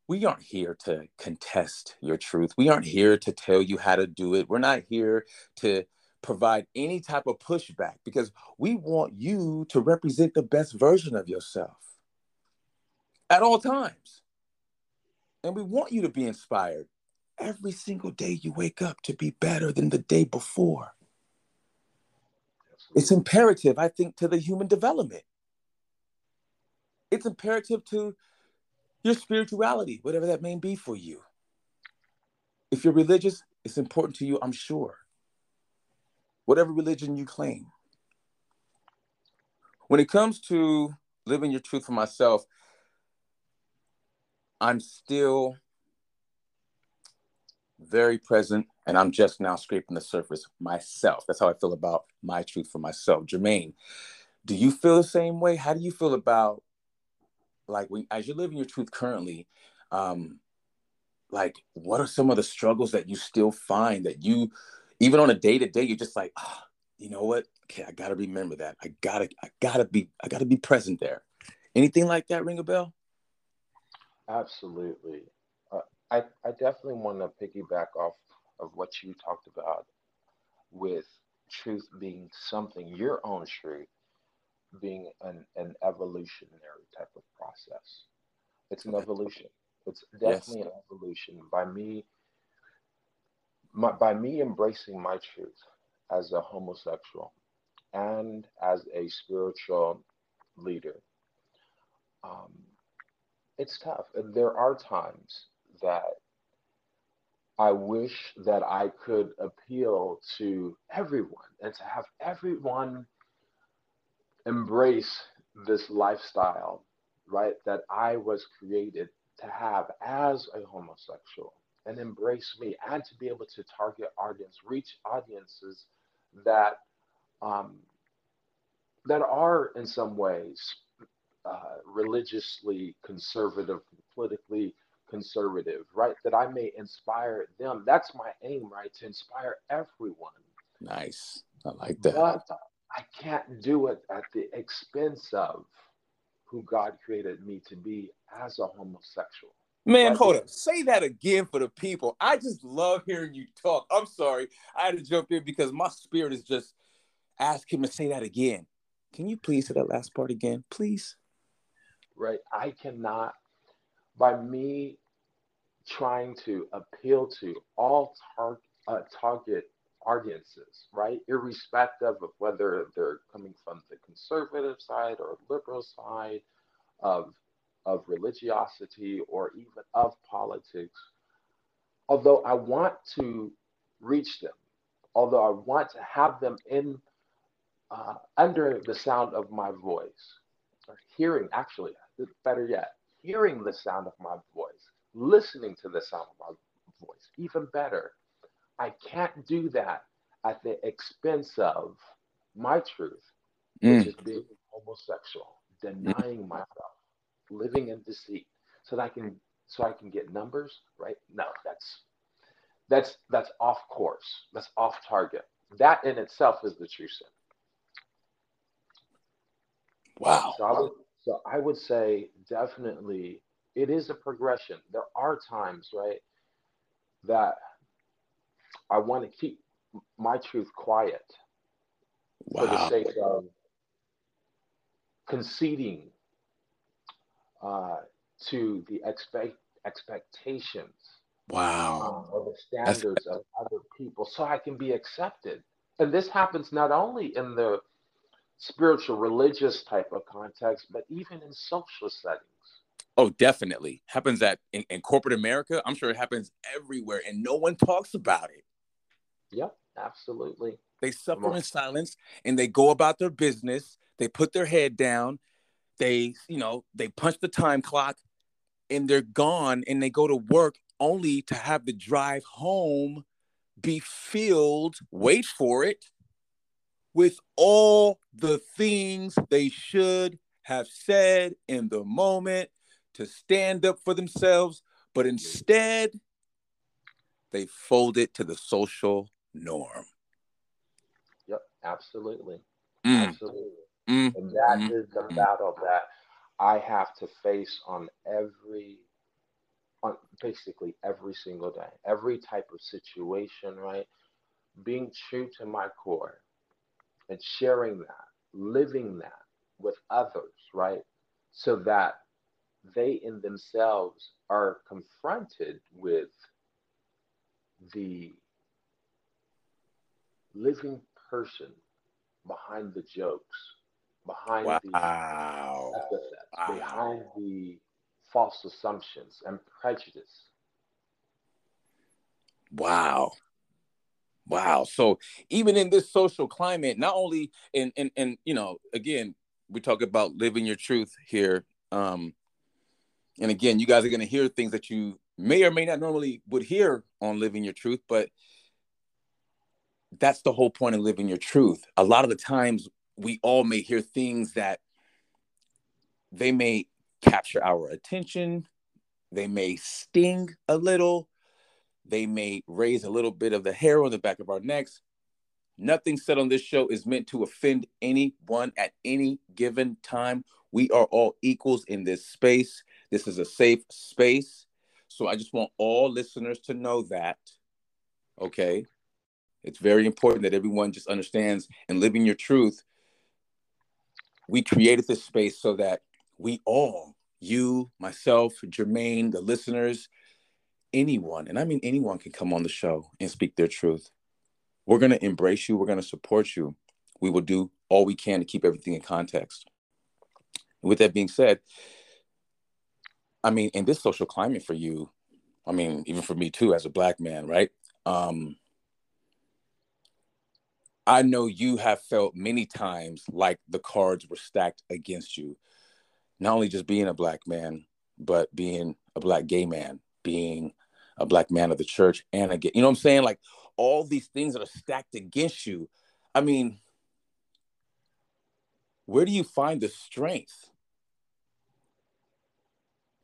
we aren't here to contest your truth. We aren't here to tell you how to do it. We're not here to provide any type of pushback, because we want you to represent the best version of yourself at all times. And we want you to be inspired every single day you wake up to be better than the day before. It's imperative, I think, to the human development. It's imperative to your spirituality, whatever that may be for you. If you're religious, it's important to you, I'm sure. Whatever religion you claim. When it comes to living your truth for myself, I'm still very present, and I'm just now scraping the surface myself. That's how I feel about my truth for myself. Jermaine, do you feel the same way? How do you feel about, like, when, as you're living your truth currently, like, what are some of the struggles that you still find that you, even on a day-to-day, you're just like, oh, you know what? Okay, I gotta remember that. I gotta be present there. Anything like that ring a bell? Absolutely. I definitely want to piggyback off of what you talked about with truth being something, your own truth being an evolutionary type of process. It's an evolution. It's definitely an evolution. By me embracing my truth as a homosexual and as a spiritual leader, it's tough. There are times that I wish that I could appeal to everyone and to have everyone embrace this lifestyle, right, that I was created to have as a homosexual, and embrace me, and to be able to target audience, reach audiences that that are in some ways religiously conservative, politically conservative, right? That I may inspire them. That's my aim, right? To inspire everyone. Nice. I like that. But I can't do it at the expense of who God created me to be as a homosexual. Man, hold up. Say that again for the people. I just love hearing you talk. I'm sorry. I had to jump in because my spirit is just asking him to say that again. Can you please say that last part again, please? Right. I cannot, by me trying to appeal to all target audiences, right? Irrespective of whether they're coming from the conservative side or liberal side of religiosity or even of politics. Although I want to reach them, although I want to have them in under the sound of my voice, or hearing, actually, better yet, hearing the sound of my voice, listening to the sound of my voice, even better. I can't do that at the expense of my truth, which is being homosexual, denying myself, living in deceit, so I can get numbers, right? No, that's off course. That's off target. That in itself is the true sin. Wow. So I would say definitely it is a progression. There are times, right, that I want to keep my truth quiet for the sake of conceding to the expectations or the standards of other people, so I can be accepted. And this happens not only in the spiritual, religious type of context, but even in social settings. Oh, definitely. Happens that in corporate America. I'm sure it happens everywhere, and no one talks about it. Yep, absolutely. They suffer in silence, and they go about their business. They put their head down. They punch the time clock and they're gone, and they go to work only to have the drive home be filled, wait for it, with all the things they should have said in the moment to stand up for themselves. But instead, they fold it to the social norm. Yep. Absolutely. Mm. Absolutely. Mm. And that is the battle that I have to face on basically every single day, every type of situation, right? Being true to my core and sharing that, living that with others, right? So that they in themselves are confronted with the living person behind the jokes, behind the epithets, behind the false assumptions and prejudice. Wow. So even in this social climate, not only in you know, again, we talk about living your truth here. And again, you guys are going to hear things that you may or may not normally would hear on Living Your Truth, but that's the whole point of living your truth. A lot of the times we all may hear things that they may capture our attention. They may sting a little. They may raise a little bit of the hair on the back of our necks. Nothing said on this show is meant to offend anyone at any given time. We are all equals in this space. This is a safe space. So I just want all listeners to know that, okay? It's very important that everyone just understands and living your truth. We created this space so that we all, you, myself, Jermaine, the listeners, anyone, and I mean anyone can come on the show and speak their truth. We're going to embrace you. We're going to support you. We will do all we can to keep everything in context. With that being said, I mean, in this social climate for you, I mean, even for me too, as a Black man, right? I know you have felt many times like the cards were stacked against you. Not only just being a Black man, but being a Black gay man, being a Black man of the church, and again, you know what I'm saying? Like, all these things that are stacked against you. I mean, where do you find the strength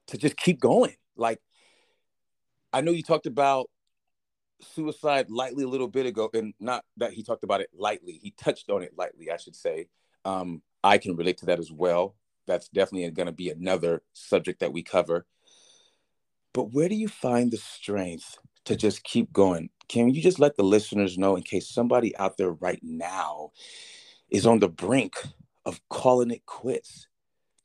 to just keep going? Like, I know you talked about suicide lightly a little bit ago, and not that he talked about it lightly. He touched on it lightly, I should say. I can relate to that as well. That's definitely going to be another subject that we cover. But where do you find the strength to just keep going? Can you just let the listeners know in case somebody out there right now is on the brink of calling it quits?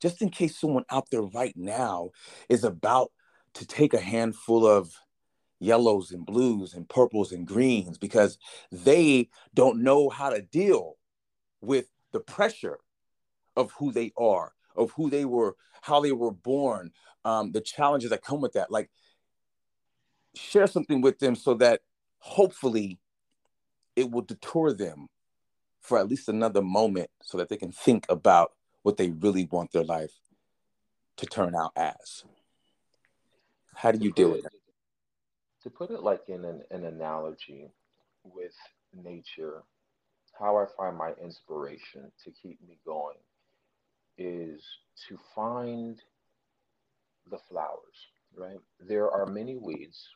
Just in case someone out there right now is about to take a handful of yellows and blues and purples and greens because they don't know how to deal with the pressure of who they are, of who they were, how they were born, the challenges that come with that. Like, share something with them so that hopefully it will deter them for at least another moment so that they can think about what they really want their life to turn out as. How do you deal with that? To put it like in an analogy with nature, how I find my inspiration to keep me going is to find the flowers, right? There are many weeds.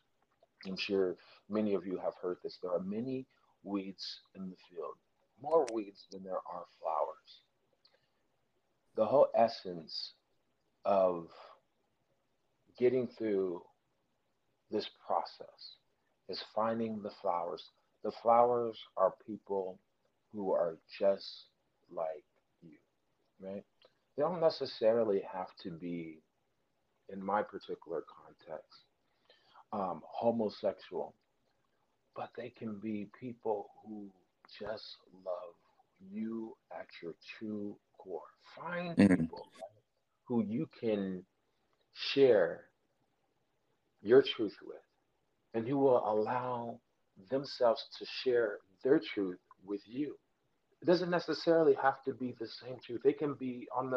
I'm sure many of you have heard this. There are many weeds in the field, more weeds than there are flowers. The whole essence of getting through this process is finding the flowers. The flowers are people who are just like you, right? They don't necessarily have to be, in my particular context, homosexual, but they can be people who just love you at your true core. Find people who you can share your truth with and who will allow themselves to share their truth with you. It doesn't necessarily have to be the same truth. It can be on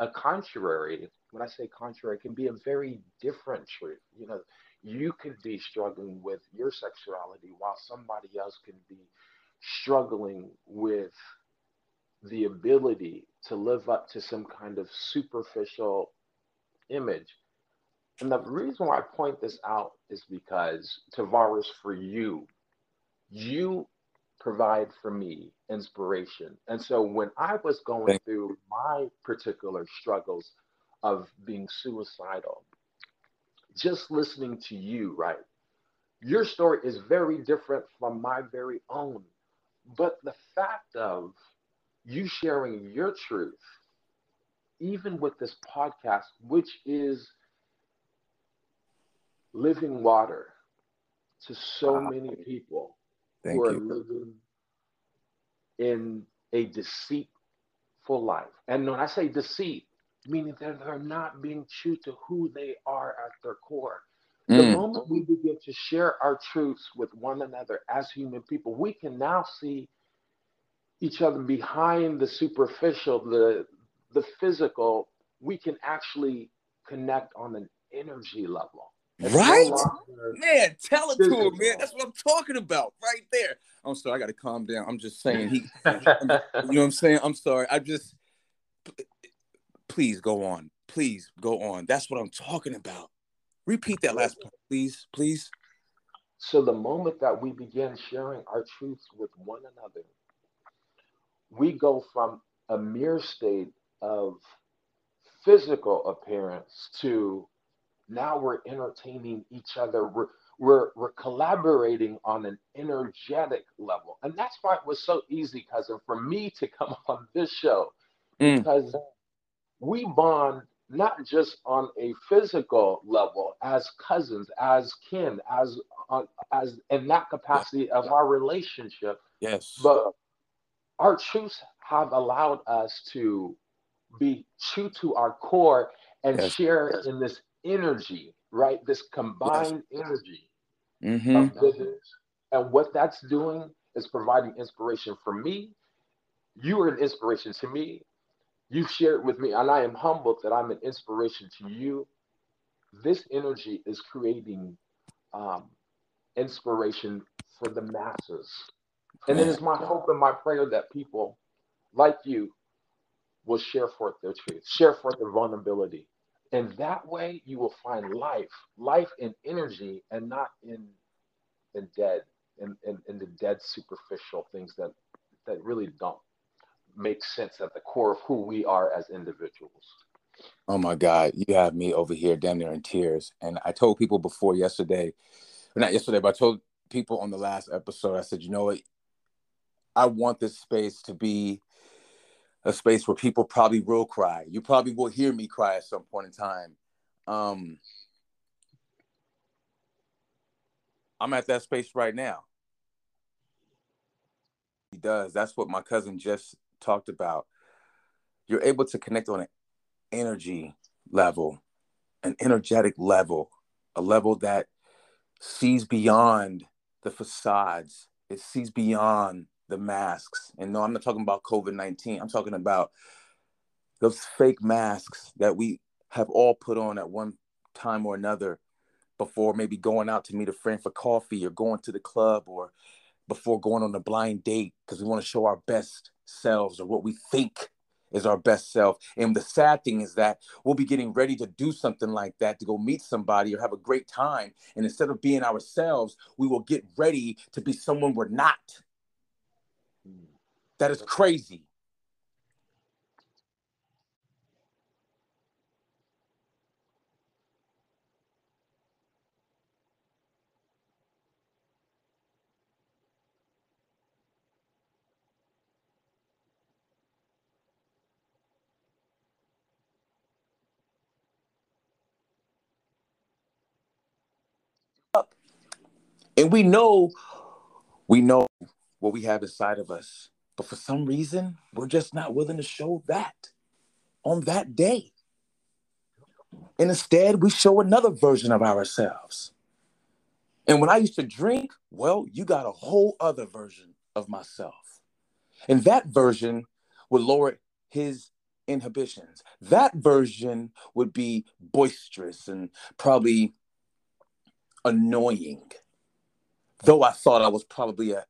a contrary. When I say contrary, it can be a very different truth. You know, you could be struggling with your sexuality while somebody else can be struggling with the ability to live up to some kind of superficial image. And the reason why I point this out is because, Tavares, for you, you provide for me inspiration. And so when I was going through my particular struggles of being suicidal, just listening to you, right? Your story is very different from my very own, but the fact of you sharing your truth, even with this podcast, which is living water to so many people who are living in a deceitful life. And when I say deceit, meaning that they're not being true to who they are at their core. The moment we begin to share our truths with one another as human people, we can now see each other behind the superficial, the physical. We can actually connect on an energy level. It's right? Man, tell it to him, man. That's what I'm talking about right there. I'm sorry, I got to calm down. I'm just saying. You know what I'm saying? I'm sorry. I just, please go on. Please go on. That's what I'm talking about. Repeat that last point, please, please. So the moment that we begin sharing our truths with one another, we go from a mere state of physical appearance to now we're entertaining each other. We're collaborating on an energetic level. And that's why it was so easy, cousin, for me to come on this show, because we bond not just on a physical level, as cousins, as kin, as in that capacity of our relationship. Yes. But our truths have allowed us to be true to our core and share in this energy, right? This combined energy of business. And what that's doing is providing inspiration for me. You are an inspiration to me. You've shared with me, and I am humbled that I'm an inspiration to you. This energy is creating inspiration for the masses. And it is my hope and my prayer that people like you will share forth their truth, share forth their vulnerability. And that way you will find life in energy and not in dead, in the dead superficial things that really don't make sense at the core of who we are as individuals. Oh my God, you have me over here damn near in tears. And I told people I told people on the last episode, I said, you know what? I want this space to be a space where people probably will cry. You probably will hear me cry at some point in time. I'm at that space right now. He does. That's what my cousin just talked about. You're able to connect on an energy level, an energetic level, a level that sees beyond the facades. It sees beyond the masks. And no, I'm not talking about COVID-19. I'm talking about those fake masks that we have all put on at one time or another before maybe going out to meet a friend for coffee or going to the club or before going on a blind date, because we want to show our best selves or what we think is our best self. And the sad thing is that we'll be getting ready to do something like that, to go meet somebody or have a great time. And instead of being ourselves, we will get ready to be someone we're not. That is crazy. And we know what we have inside of us. But for some reason, we're just not willing to show that on that day. And instead, we show another version of ourselves. And when I used to drink, well, you got a whole other version of myself. And that version would lower his inhibitions. That version would be boisterous and probably annoying. Though I thought I was probably at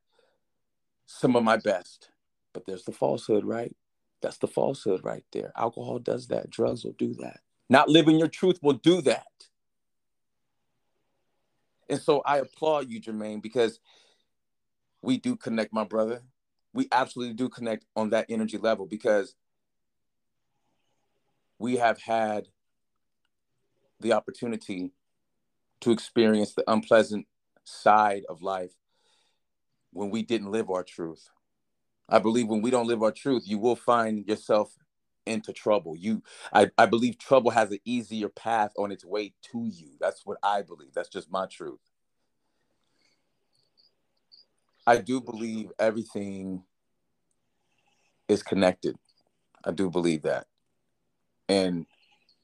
some of my best. But there's the falsehood, right? That's the falsehood right there. Alcohol does that. Drugs will do that. Not living your truth will do that. And so I applaud you, Jermaine, because we do connect, my brother. We absolutely do connect on that energy level, because we have had the opportunity to experience the unpleasant side of life when we didn't live our truth. I believe when we don't live our truth, you will find yourself into trouble. I believe trouble has an easier path on its way to you. That's what I believe. That's just my truth. I do believe everything is connected. I do believe that. And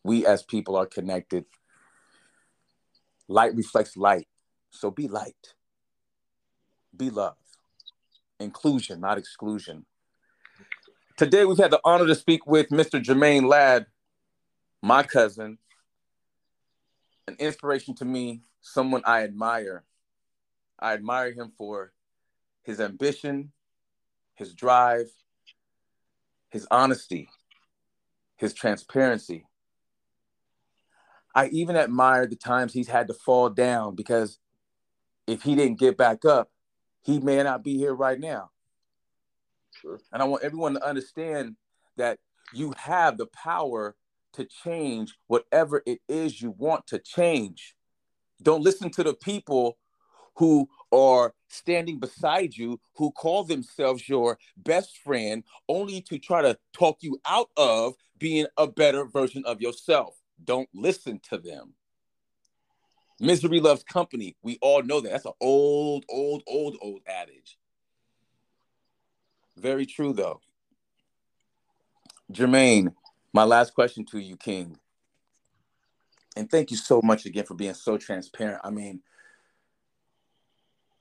we as people are connected. Light reflects light. So be light. Be love. Inclusion, not exclusion. Today, we've had the honor to speak with Mr. Jermaine Ladd, my cousin, an inspiration to me, someone I admire. I admire him for his ambition, his drive, his honesty, his transparency. I even admire the times he's had to fall down, because if he didn't get back up, he may not be here right now. Sure. And I want everyone to understand that you have the power to change whatever it is you want to change. Don't listen to the people who are standing beside you, who call themselves your best friend, only to try to talk you out of being a better version of yourself. Don't listen to them. Misery loves company. We all know that. That's an old adage. Very true, though. Jermaine, my last question to you, King. And thank you so much again for being so transparent. I mean,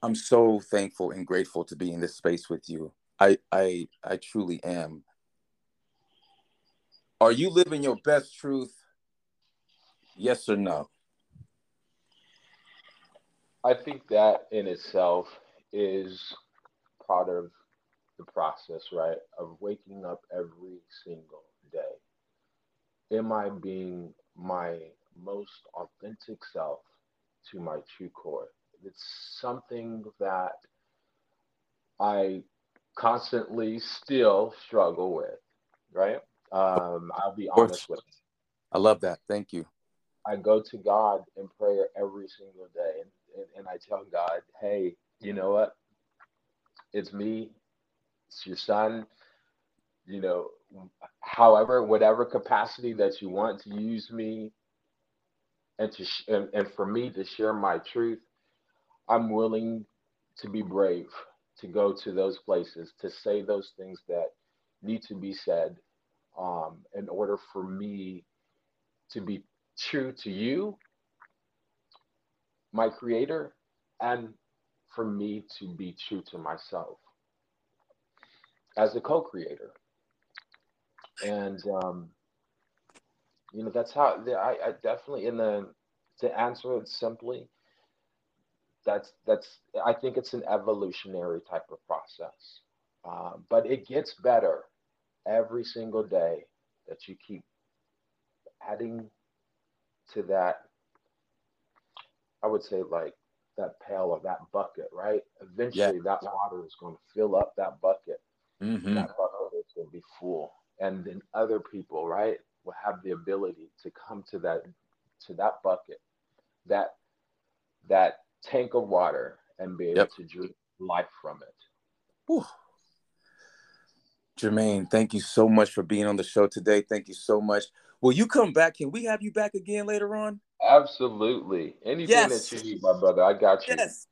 I'm so thankful and grateful to be in this space with you. I truly am. Are you living your best truth? Yes or no? I think that in itself is part of the process, right? Of waking up every single day. Am I being my most authentic self to my true core? It's something that I constantly still struggle with, right? I'll be honest with you. I love that. Thank you. I go to God in prayer every single day, and I tell God, hey, you know what? It's me. It's your son. You know, however, whatever capacity that you want to use me and to and for me to share my truth, I'm willing to be brave, to go to those places, to say those things that need to be said in order for me to be true to you, my creator, and for me to be true to myself as a co-creator. And, you know, that's how I definitely, to answer it simply, I think it's an evolutionary type of process, but it gets better every single day that you keep adding to that, I would say, like that pail or that bucket, right? Eventually that water is going to fill up that bucket. Mm-hmm. That bucket is going to be full. And then other people, right, will have the ability to come to that bucket, that tank of water, and be able to drink life from it. Whew. Jermaine, thank you so much for being on the show today. Thank you so much. Will you come back? Can we have you back again later on? Absolutely. Anything that you need, my brother, I got you. Yes.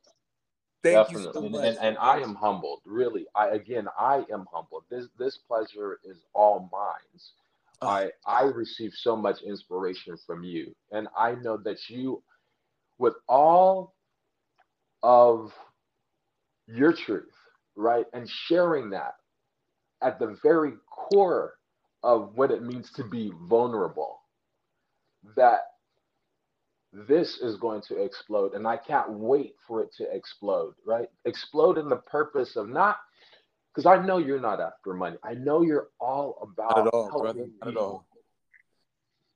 Thank you so much. And I am humbled, really. I am humbled. This pleasure is all mine. Oh. I receive so much inspiration from you. And I know that you, with all of your truth, right, and sharing that at the very core of what it means to be vulnerable, that this is going to explode. And I can't wait for it to explode, right? Explode in the purpose of because I know you're not after money. I know you're all about not at all, brother. Not at all.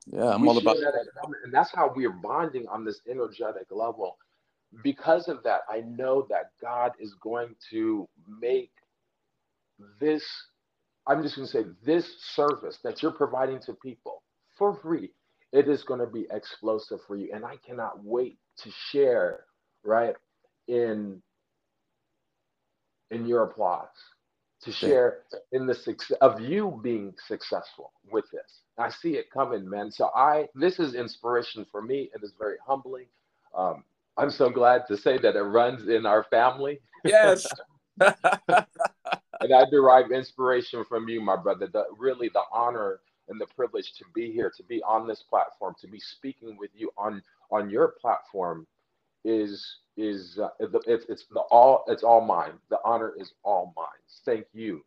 Yeah, I'm all about that. And that's how we're bonding on this energetic level. because of that, I know that God is going to make this, I'm just going to say, this service that you're providing to people for free, it is going to be explosive for you. And I cannot wait to share, right, in your applause, to share in the success of you being successful with this. I see it coming, man. So this is inspiration for me. It is very humbling. I'm so glad to say that it runs in our family. Yes. And I derive inspiration from you, my brother. Really the honor and the privilege to be here, to be on this platform, to be speaking with you on your platform it's all mine. The honor is all mine. Thank you.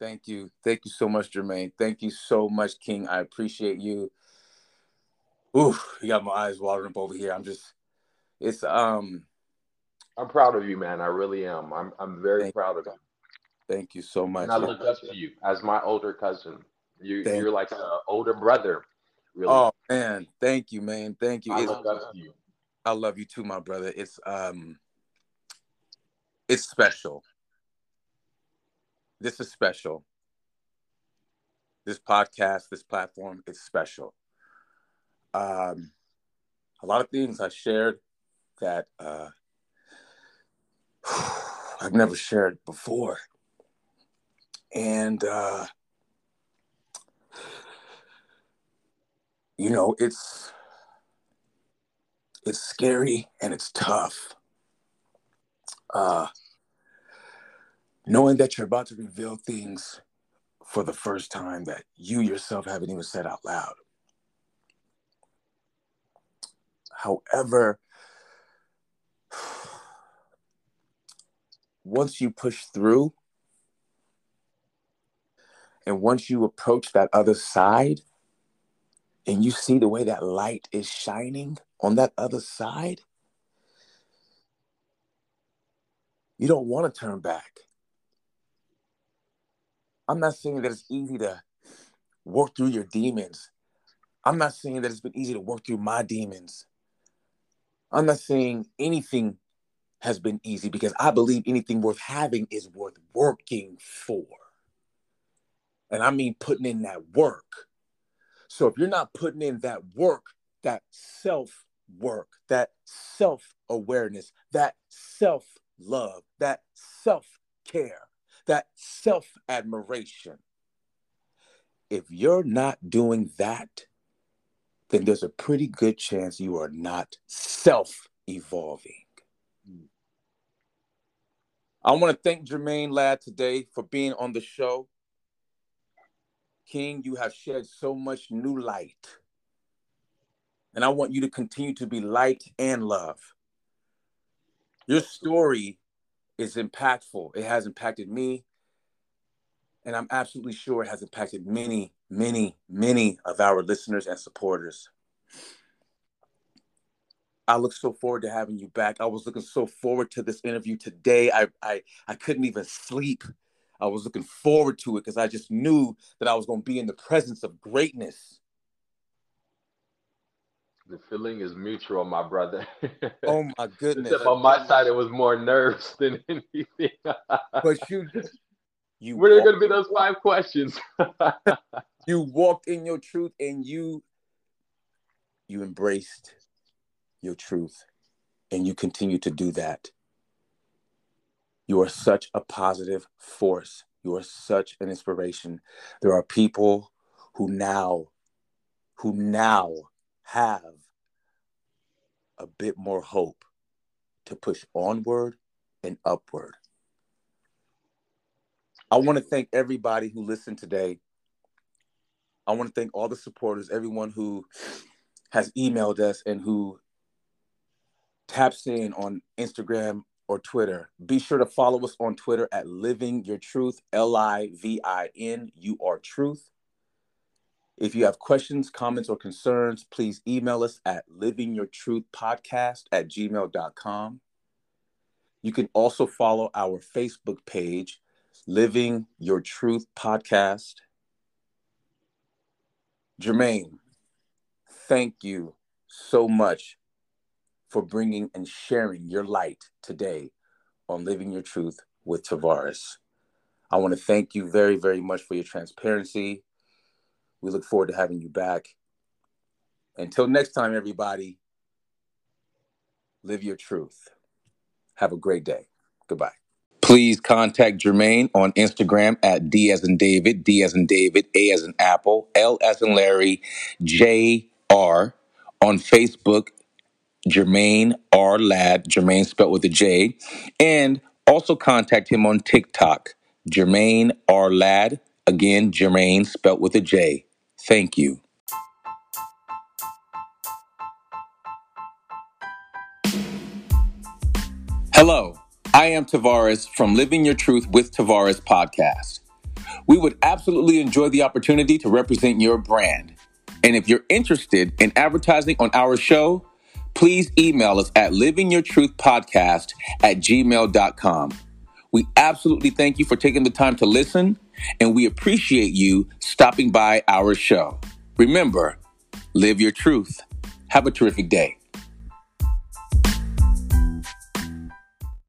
Thank you. Thank you so much, Jermaine. Thank you so much, King. I appreciate you. Ooh, you got my eyes watering up over here. I'm proud of you, man. I really am. I'm very proud of you. Thank you so much. And I look up to you as my older cousin. You're like an older brother, really. Oh man, thank you, man. Thank you. I look up to you. I love you too, my brother. It's special. This is special. This podcast, this platform, it's special. A lot of things I shared that I've never shared before. And, it's scary and it's tough. Knowing that you're about to reveal things for the first time that you yourself haven't even said out loud. However, once you push through and once you approach that other side and you see the way that light is shining on that other side, you don't want to turn back. I'm not saying that it's easy to work through your demons. I'm not saying that it's been easy to work through my demons. I'm not saying anything has been easy, because I believe anything worth having is worth working for. And I mean putting in that work. So if you're not putting in that work, that self-work, that self-awareness, that self-love, that self-care, that self-admiration. If you're not doing that, then there's a pretty good chance you are not self-evolving. I want to thank Jermaine Ladd today for being on the show. King, you have shed so much new light. And I want you to continue to be light and love. Your story is impactful. It has impacted me. And I'm absolutely sure it has impacted many, many, many of our listeners and supporters. I look so forward to having you back. I was looking so forward to this interview today. I couldn't even sleep. I was looking forward to it because I just knew that I was going to be in the presence of greatness. The feeling is mutual, my brother. Oh, my goodness. Except on my side, it was more nerves than anything. But you what are going to be those 5 questions? You walked in your truth and you embraced your truth and you continue to do that. You are such a positive force. You are such an inspiration. There are people who now have a bit more hope to push onward and upward. I want to thank everybody who listened today. I want to thank all the supporters, everyone who has emailed us and who taps in on Instagram or Twitter. Be sure to follow us on Twitter at Living Your Truth, LIVINUR Truth. If you have questions, comments, or concerns, please email us at livingyourtruthpodcast@gmail.com. You can also follow our Facebook page, Living Your Truth Podcast. Jermaine, thank you so much for bringing and sharing your light today on Living Your Truth with Tavares. I want to thank you very, very much for your transparency. We look forward to having you back. Until next time, everybody, live your truth. Have a great day. Goodbye. Please contact Jermaine on Instagram at D as in David, A as in Apple, L as in Larry, JR. On Facebook, Jermaine R. Ladd, Jermaine spelled with a J. And also contact him on TikTok, Jermaine R. Ladd. Again, Jermaine spelled with a J. Thank you. Hello, I am Tavares from Living Your Truth with Tavares podcast. We would absolutely enjoy the opportunity to represent your brand. And if you're interested in advertising on our show, please email us at livingyourtruthpodcast@gmail.com. We absolutely thank you for taking the time to listen, and we appreciate you stopping by our show. Remember, live your truth. Have a terrific day.